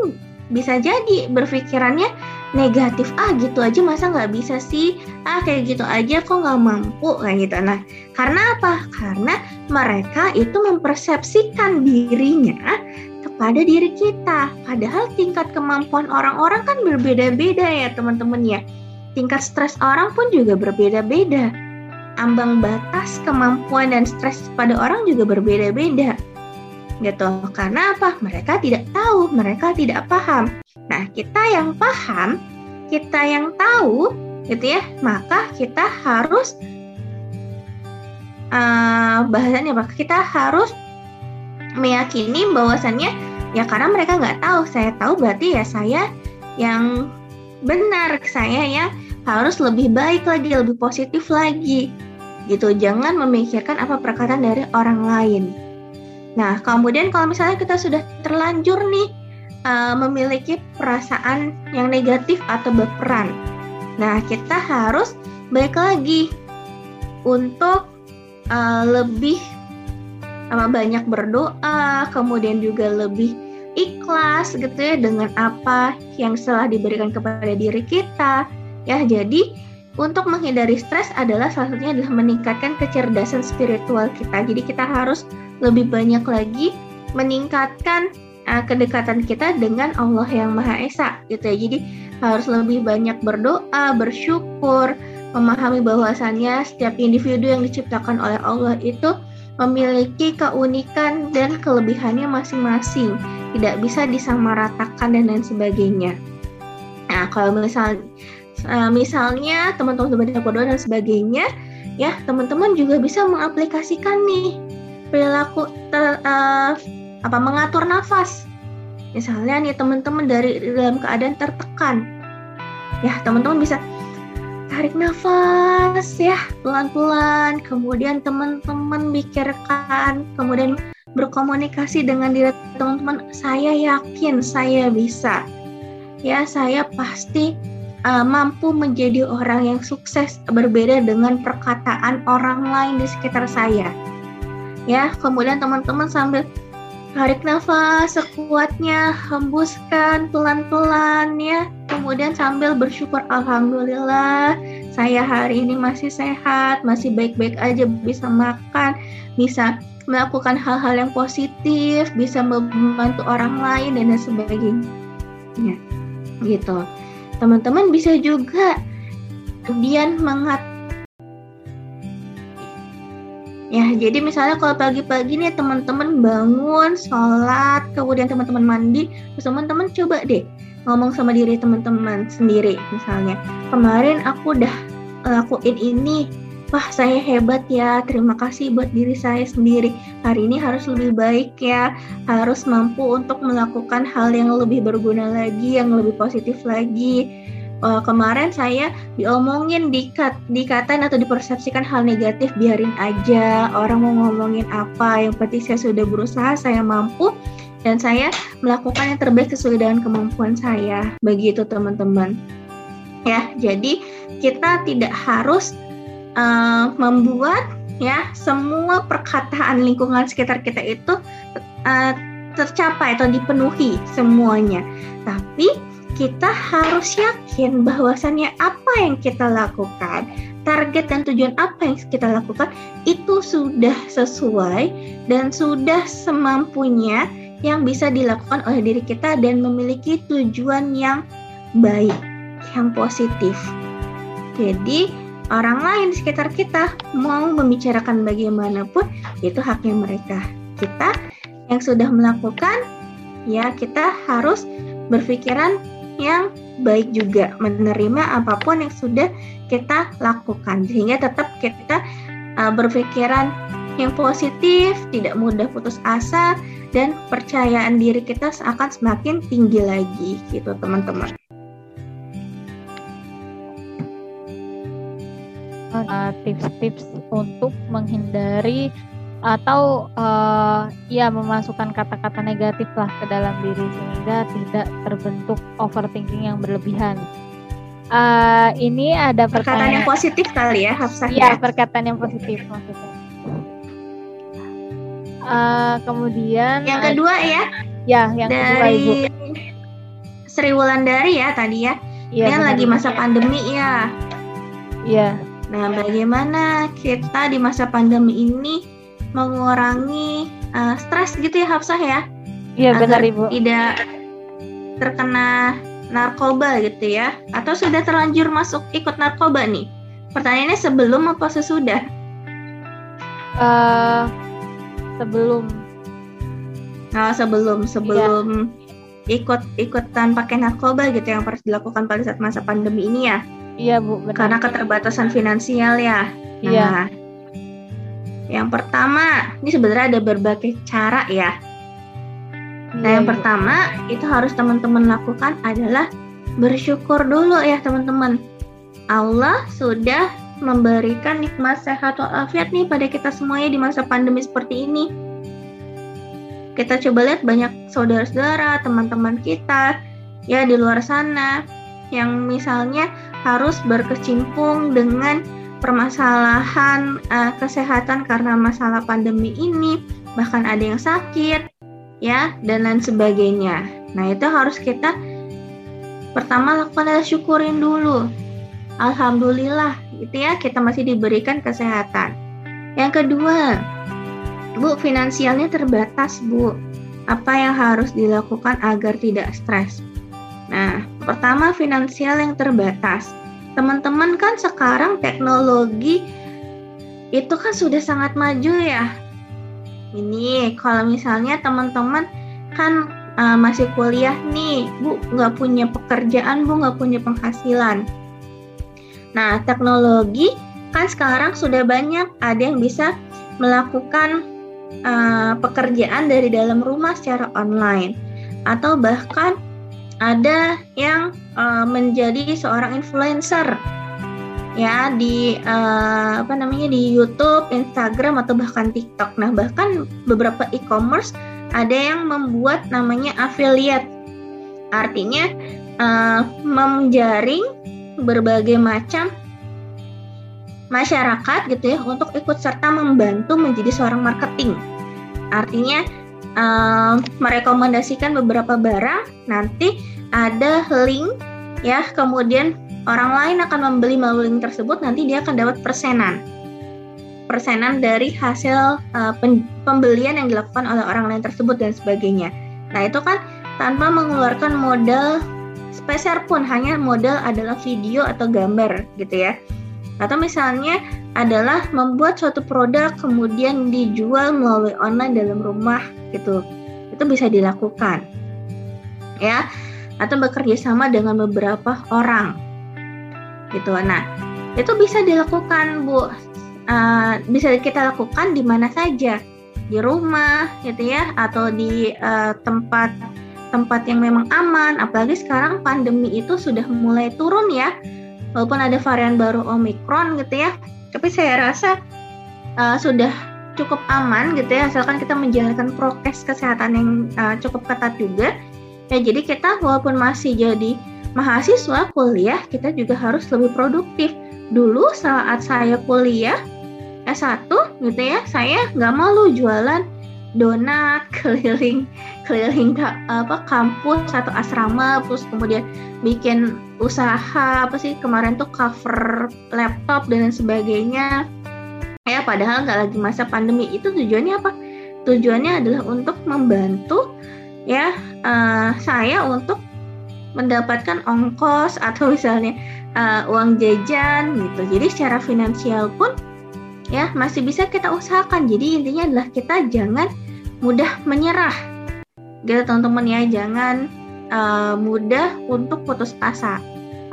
bisa jadi berpikirannya negatif, gitu aja masa nggak bisa sih, kayak gitu aja kok nggak mampu kayak gitu. Nah, karena apa? Karena mereka itu mempersepsikan dirinya kepada diri kita. Padahal tingkat kemampuan orang-orang kan berbeda-beda ya teman-teman ya. Tingkat stres orang pun juga berbeda-beda. Ambang batas kemampuan dan stres pada orang juga berbeda-beda gitu. Karena apa? Mereka tidak tahu, mereka tidak paham. Nah, kita yang paham, kita yang tahu gitu ya, maka kita harus bahasanya apa? Kita harus meyakini bahwasannya ya karena mereka nggak tahu, saya tahu berarti ya saya yang benar, saya yang harus lebih baik lagi, lebih positif lagi gitu. Jangan memikirkan apa perkataan dari orang lain. Nah, kemudian kalau misalnya kita sudah terlanjur nih memiliki perasaan yang negatif atau baperan, nah kita harus balik lagi untuk lebih banyak berdoa, kemudian juga lebih ikhlas gitu ya dengan apa yang telah diberikan kepada diri kita ya. Jadi untuk menghindari stres adalah salah satunya adalah meningkatkan kecerdasan spiritual kita. Jadi kita harus lebih banyak lagi meningkatkan kedekatan kita dengan Allah yang Maha Esa gitu ya. Jadi harus lebih banyak berdoa, bersyukur, memahami bahwasannya setiap individu yang diciptakan oleh Allah itu memiliki keunikan dan kelebihannya masing-masing, tidak bisa disamaratakan dan lain sebagainya Nah, kalau misalnya teman-teman sobat Dakodor dan sebagainya, ya teman-teman juga bisa mengaplikasikan nih perilaku mengatur nafas. Misalnya nih teman-teman dari dalam keadaan tertekan, ya teman-teman bisa tarik nafas ya pelan-pelan, kemudian teman-teman pikirkan, kemudian berkomunikasi dengan diri teman-teman, saya yakin saya bisa, ya saya pasti mampu menjadi orang yang sukses, berbeda dengan perkataan orang lain di sekitar saya. Ya, kemudian teman-teman sambil tarik nafas sekuatnya, hembuskan pelan-pelan ya. Kemudian sambil bersyukur, alhamdulillah saya hari ini masih sehat, masih baik-baik aja, bisa makan, bisa melakukan hal-hal yang positif, bisa membantu orang lain dan sebagainya. Ya, gitu. Teman-teman bisa juga kemudian ya, jadi misalnya kalau pagi-pagi nih teman-teman bangun, sholat, kemudian teman-teman mandi, terus teman-teman coba deh ngomong sama diri teman-teman sendiri misalnya. Kemarin aku udah lakuin ini, wah saya hebat ya, terima kasih buat diri saya sendiri. Hari ini harus lebih baik ya, harus mampu untuk melakukan hal yang lebih berguna lagi, yang lebih positif lagi. Kemarin saya diomongin, dikatain atau dipersepsikan hal negatif, biarin aja orang mau ngomongin apa, yang penting saya sudah berusaha, saya mampu dan saya melakukan yang terbaik sesuai dengan kemampuan saya. Begitu teman-teman ya, jadi kita tidak harus membuat ya semua perkataan lingkungan sekitar kita itu tercapai atau dipenuhi semuanya, tapi kita harus yakin bahwasannya apa yang kita lakukan, target dan tujuan apa yang kita lakukan itu sudah sesuai dan sudah semampunya yang bisa dilakukan oleh diri kita dan memiliki tujuan yang baik, yang positif. Jadi orang lain di sekitar kita mau membicarakan bagaimanapun itu haknya mereka. Kita yang sudah melakukan ya kita harus berpikiran yang baik juga, menerima apapun yang sudah kita lakukan sehingga tetap kita berpikiran yang positif, tidak mudah putus asa dan percayaan diri kita akan semakin tinggi lagi gitu teman-teman. Tips-tips untuk menghindari atau memasukkan kata-kata negatif lah ke dalam diri sehingga tidak terbentuk overthinking yang berlebihan. Ini ada perkataan yang positif kali ya, Hafsah. Iya, perkataan yang positif maksudnya. Kemudian yang kedua kedua Ibu. Sri Wulandari ya tadi ya. Dia ya, lagi masa pandemi ya. Iya. Nah, bagaimana kita di masa pandemi ini mengurangi stres gitu ya Hafsah ya? Iya benar Ibu. Tidak terkena narkoba gitu ya? Atau sudah terlanjur ikut narkoba nih? Pertanyaannya sebelum apa sesudah? Sebelum. Sebelum ya. Ikut-ikutan pakai narkoba gitu yang harus dilakukan pada saat masa pandemi ini ya? Iya Bu. Benar. Karena keterbatasan finansial ya. Iya. Nah, yang pertama, ini sebenarnya ada berbagai cara ya. Nah, yang pertama itu harus teman-teman lakukan adalah bersyukur dulu ya teman-teman. Allah sudah memberikan nikmat sehat walafiat nih pada kita semuanya di masa pandemi seperti ini. Kita coba lihat banyak saudara-saudara, teman-teman kita ya di luar sana yang misalnya harus berkecimpung dengan permasalahan kesehatan karena masalah pandemi ini, bahkan ada yang sakit ya dan lain sebagainya. Nah itu harus kita pertama lakukan adalah syukurin dulu, alhamdulillah gitu ya kita masih diberikan kesehatan. Yang kedua Bu, finansialnya terbatas Bu, apa yang harus dilakukan agar tidak stres? Nah pertama finansial yang terbatas. Teman-teman kan sekarang teknologi itu kan sudah sangat maju ya. Ini kalau misalnya teman-teman kan masih kuliah nih, Bu, nggak punya pekerjaan, Bu, nggak punya penghasilan. Nah, teknologi kan sekarang sudah banyak, ada yang bisa melakukan pekerjaan dari dalam rumah secara online, atau bahkan ada yang menjadi seorang influencer ya di di YouTube, Instagram, atau bahkan TikTok. Nah, bahkan beberapa e-commerce ada yang membuat namanya affiliate, artinya menjaring berbagai macam masyarakat gitu ya untuk ikut serta membantu menjadi seorang marketing. Artinya merekomendasikan beberapa barang, nanti ada link ya, kemudian orang lain akan membeli melalui link tersebut, nanti dia akan dapat persenan dari hasil pembelian yang dilakukan oleh orang lain tersebut dan sebagainya. Nah, itu kan tanpa mengeluarkan modal spesial pun, hanya modal adalah video atau gambar gitu ya. Atau misalnya adalah membuat suatu produk kemudian dijual melalui online dalam rumah gitu. Itu bisa dilakukan ya, atau bekerja sama dengan beberapa orang gitu. Nah, itu bisa dilakukan, Bu. Bisa kita lakukan di mana saja, di rumah gitu ya, atau di tempat yang memang aman. Apalagi sekarang pandemi itu sudah mulai turun ya, walaupun ada varian baru Omikron gitu ya, tapi saya rasa sudah cukup aman gitu ya, asalkan kita menjalankan prokes kesehatan yang cukup ketat juga ya. Jadi kita walaupun masih jadi mahasiswa kuliah, kita juga harus lebih produktif. Dulu saat saya kuliah S1 gitu ya, saya nggak malu jualan donat keliling kampus atau asrama, terus kemudian bikin usaha kemarin tuh cover laptop dan sebagainya ya, padahal nggak lagi masa pandemi. Itu tujuannya apa? Tujuannya adalah untuk membantu ya saya untuk mendapatkan ongkos atau misalnya uang jajan gitu. Jadi secara finansial pun ya masih bisa kita usahakan. Jadi intinya adalah kita jangan mudah menyerah gitu teman-teman ya, jangan mudah untuk putus asa,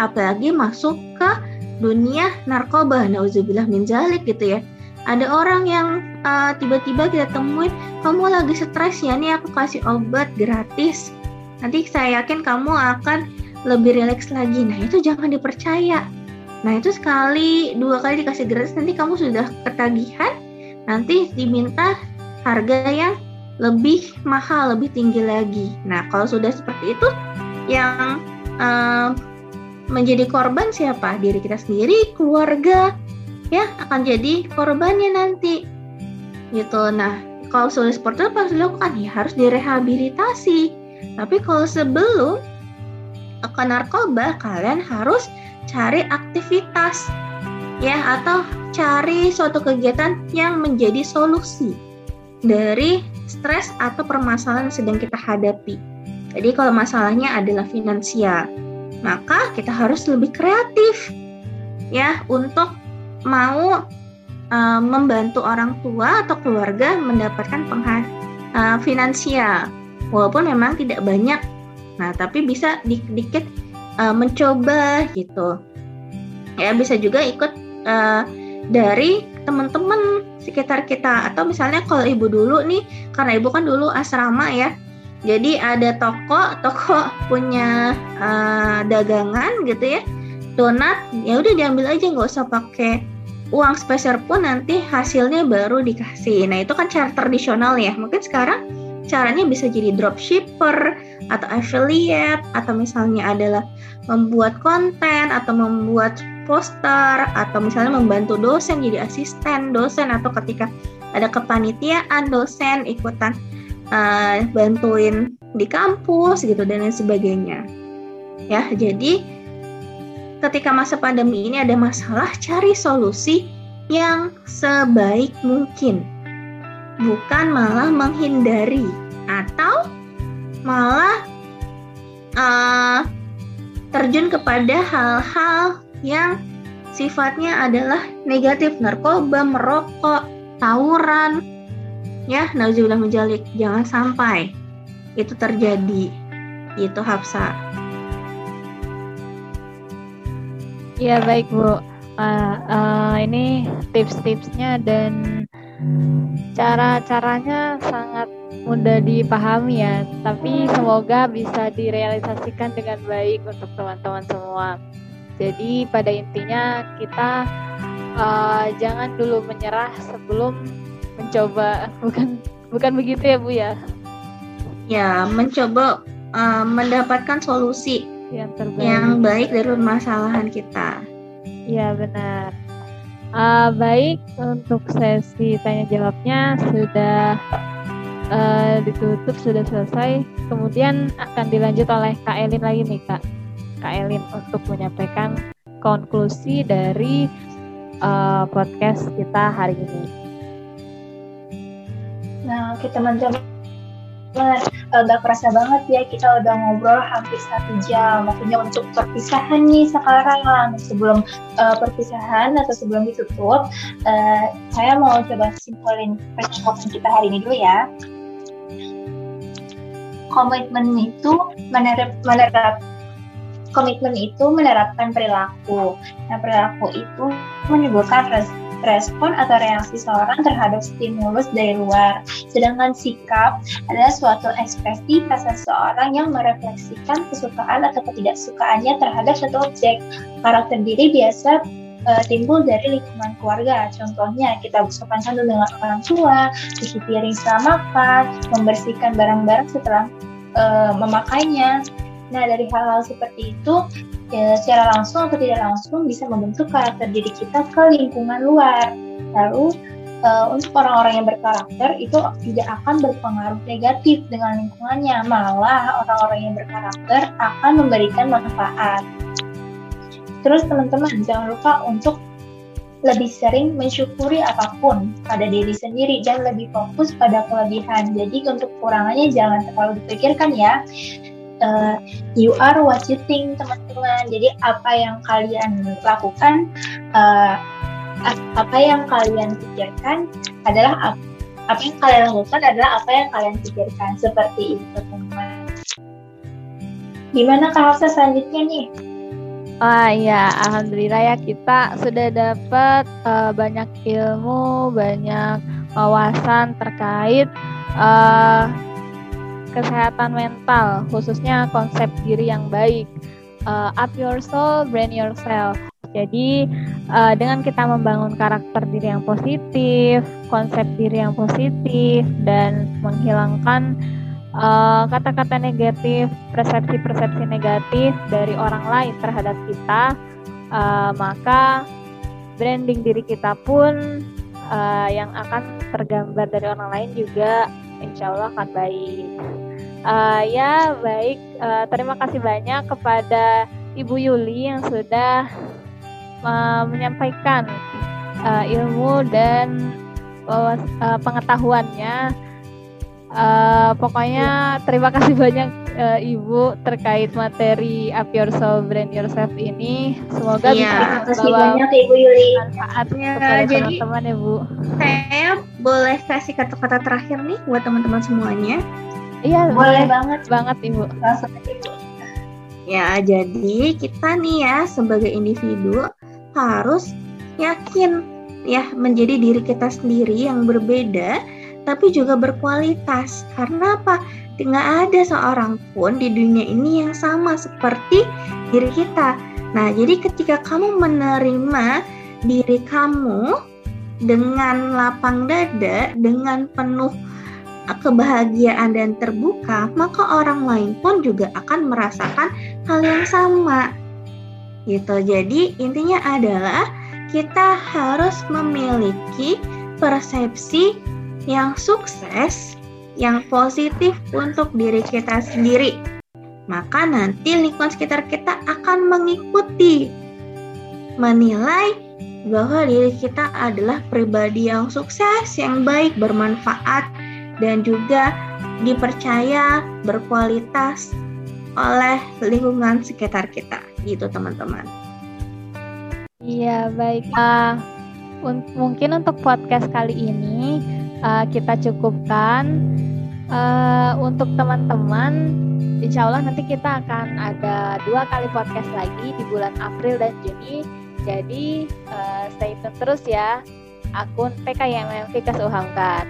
apalagi masuk ke dunia narkoba, nauzubillah min dzalik gitu ya. Ada orang yang tiba-tiba kita temuin, kamu lagi stres ya, nih aku kasih obat gratis, nanti saya yakin kamu akan lebih rileks lagi. Nah, itu jangan dipercaya. Nah, itu sekali, dua kali dikasih gratis, nanti kamu sudah ketagihan, nanti diminta harga yang lebih mahal, lebih tinggi lagi. Nah, kalau sudah seperti itu, yang menjadi korban siapa? Diri kita sendiri, keluarga, ya akan jadi korbannya nanti. Gitu. Nah, kalau sudah seperti itu, harus dilakukan, ya harus direhabilitasi. Tapi kalau sebelum ke narkoba, kalian harus cari aktivitas ya, atau cari suatu kegiatan yang menjadi solusi dari stres atau permasalahan yang sedang kita hadapi. Jadi kalau masalahnya adalah finansial, maka kita harus lebih kreatif ya untuk mau membantu orang tua atau keluarga mendapatkan finansial, walaupun memang tidak banyak. Nah, tapi bisa dikit-dikit mencoba gitu. Ya, bisa juga ikut dari teman-teman sekitar kita. Atau misalnya kalau ibu dulu nih, karena ibu kan dulu asrama ya. Jadi ada toko punya dagangan gitu ya. Donat, ya udah diambil aja, nggak usah pakai uang spesial pun, nanti hasilnya baru dikasih. Nah, itu kan cara tradisional ya. Mungkin sekarang caranya bisa jadi dropshipper atau affiliate, atau misalnya adalah membuat konten atau membuat poster, atau misalnya membantu dosen, jadi asisten dosen, atau ketika ada kepanitiaan dosen ikutan bantuin di kampus gitu dan lain sebagainya ya. Jadi ketika masa pandemi ini ada masalah, cari solusi yang sebaik mungkin, bukan malah menghindari atau malah terjun kepada hal-hal yang sifatnya adalah negatif, narkoba, merokok, tawuran ya, nauzubillah min dzalik. Jangan sampai itu terjadi, itu Hafsa. Ya baik Bu, ini tips-tipsnya dan cara-caranya sangat mudah dipahami ya, tapi semoga bisa direalisasikan dengan baik untuk teman-teman semua. Jadi pada intinya kita jangan dulu menyerah sebelum mencoba, bukan begitu ya Bu ya? Ya, mencoba mendapatkan solusi yang terbaik, yang baik dari permasalahan kita. Ya benar. Baik, untuk sesi tanya jawabnya sudah ditutup, sudah selesai. Kemudian akan dilanjut oleh Kak Elin lagi nih Kak Elin untuk menyampaikan konklusi dari podcast kita hari ini. Nah, oke teman-teman, udah kerasa banget ya, kita udah ngobrol hampir 1 jam. Maksudnya untuk perpisahan nih sekarang, sebelum perpisahan atau sebelum ditutup, saya mau coba simpulin percakapan kita hari ini dulu ya. Komitmen itu menerapkan perilaku. Nah, perilaku itu menimbulkan respon atau reaksi seorang terhadap stimulus dari luar. Sedangkan sikap adalah suatu ekspresi perasaan seorang yang merefleksikan kesukaan atau ketidaksukaannya terhadap satu objek. Karakter diri biasa timbul dari lingkungan keluarga. Contohnya kita bersopan santun dengan orang tua, cuci piring setelah makan, membersihkan barang-barang setelah memakainya. Nah, dari hal-hal seperti itu, ya, secara langsung atau tidak langsung bisa membentuk karakter diri kita ke lingkungan luar. Lalu, untuk orang-orang yang berkarakter itu tidak akan berpengaruh negatif dengan lingkungannya. Malah, orang-orang yang berkarakter akan memberikan manfaat. Terus, teman-teman, jangan lupa untuk lebih sering mensyukuri apapun pada diri sendiri dan lebih fokus pada kelebihan. Jadi, untuk kekurangannya jangan terlalu dipikirkan ya. You are what you think, teman-teman. Jadi apa yang kalian lakukan, apa yang kalian pikirkan adalah apa yang kalian lakukan adalah apa yang kalian pikirkan. Seperti itu, teman-teman. Gimana Kak Hafsa selanjutnya nih? Ya, alhamdulillah ya, kita sudah dapat banyak ilmu, banyak wawasan terkait kesehatan mental, khususnya konsep diri yang baik. Up your soul, brand yourself. Jadi dengan kita membangun karakter diri yang positif, konsep diri yang positif, dan menghilangkan kata-kata negatif, persepsi-persepsi negatif dari orang lain terhadap kita, maka branding diri kita pun yang akan tergambar dari orang lain juga insya Allah akan baik. Ya baik, terima kasih banyak kepada Ibu Yuli yang sudah menyampaikan ilmu dan pengetahuannya. Pokoknya terima kasih banyak Ibu terkait materi Up Your Soul, Brand Yourself ini. Semoga bisa membawa manfaatnya kepada teman-teman ya Bu. Saya boleh kasih kata-kata terakhir nih buat teman-teman semuanya. Iya, boleh banget Ibu. Langsung aja Bu. Ya, jadi kita nih ya sebagai individu harus yakin ya menjadi diri kita sendiri yang berbeda tapi juga berkualitas. Karena apa? Tidak ada seorang pun di dunia ini yang sama seperti diri kita. Nah, jadi ketika kamu menerima diri kamu dengan lapang dada, dengan penuh kebahagiaan dan terbuka, maka orang lain pun juga akan merasakan hal yang sama gitu. Jadi intinya adalah kita harus memiliki persepsi yang sukses, yang positif untuk diri kita sendiri, maka nanti lingkungan sekitar kita akan mengikuti, menilai bahwa diri kita adalah pribadi yang sukses, yang baik, bermanfaat, dan juga dipercaya berkualitas oleh lingkungan sekitar kita, gitu teman-teman. Iya baik. Mungkin untuk podcast kali ini kita cukupkan. Untuk teman-teman, insya Allah nanti kita akan ada 2 kali podcast lagi di bulan April dan Juni. Jadi stay tune terus ya akun PKI YMM Pikas Uhamka.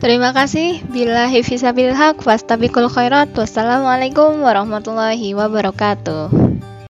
Terima kasih. Billahi fisabilillah wastabiqul khairat. Wassalamualaikum warahmatullahi wabarakatuh.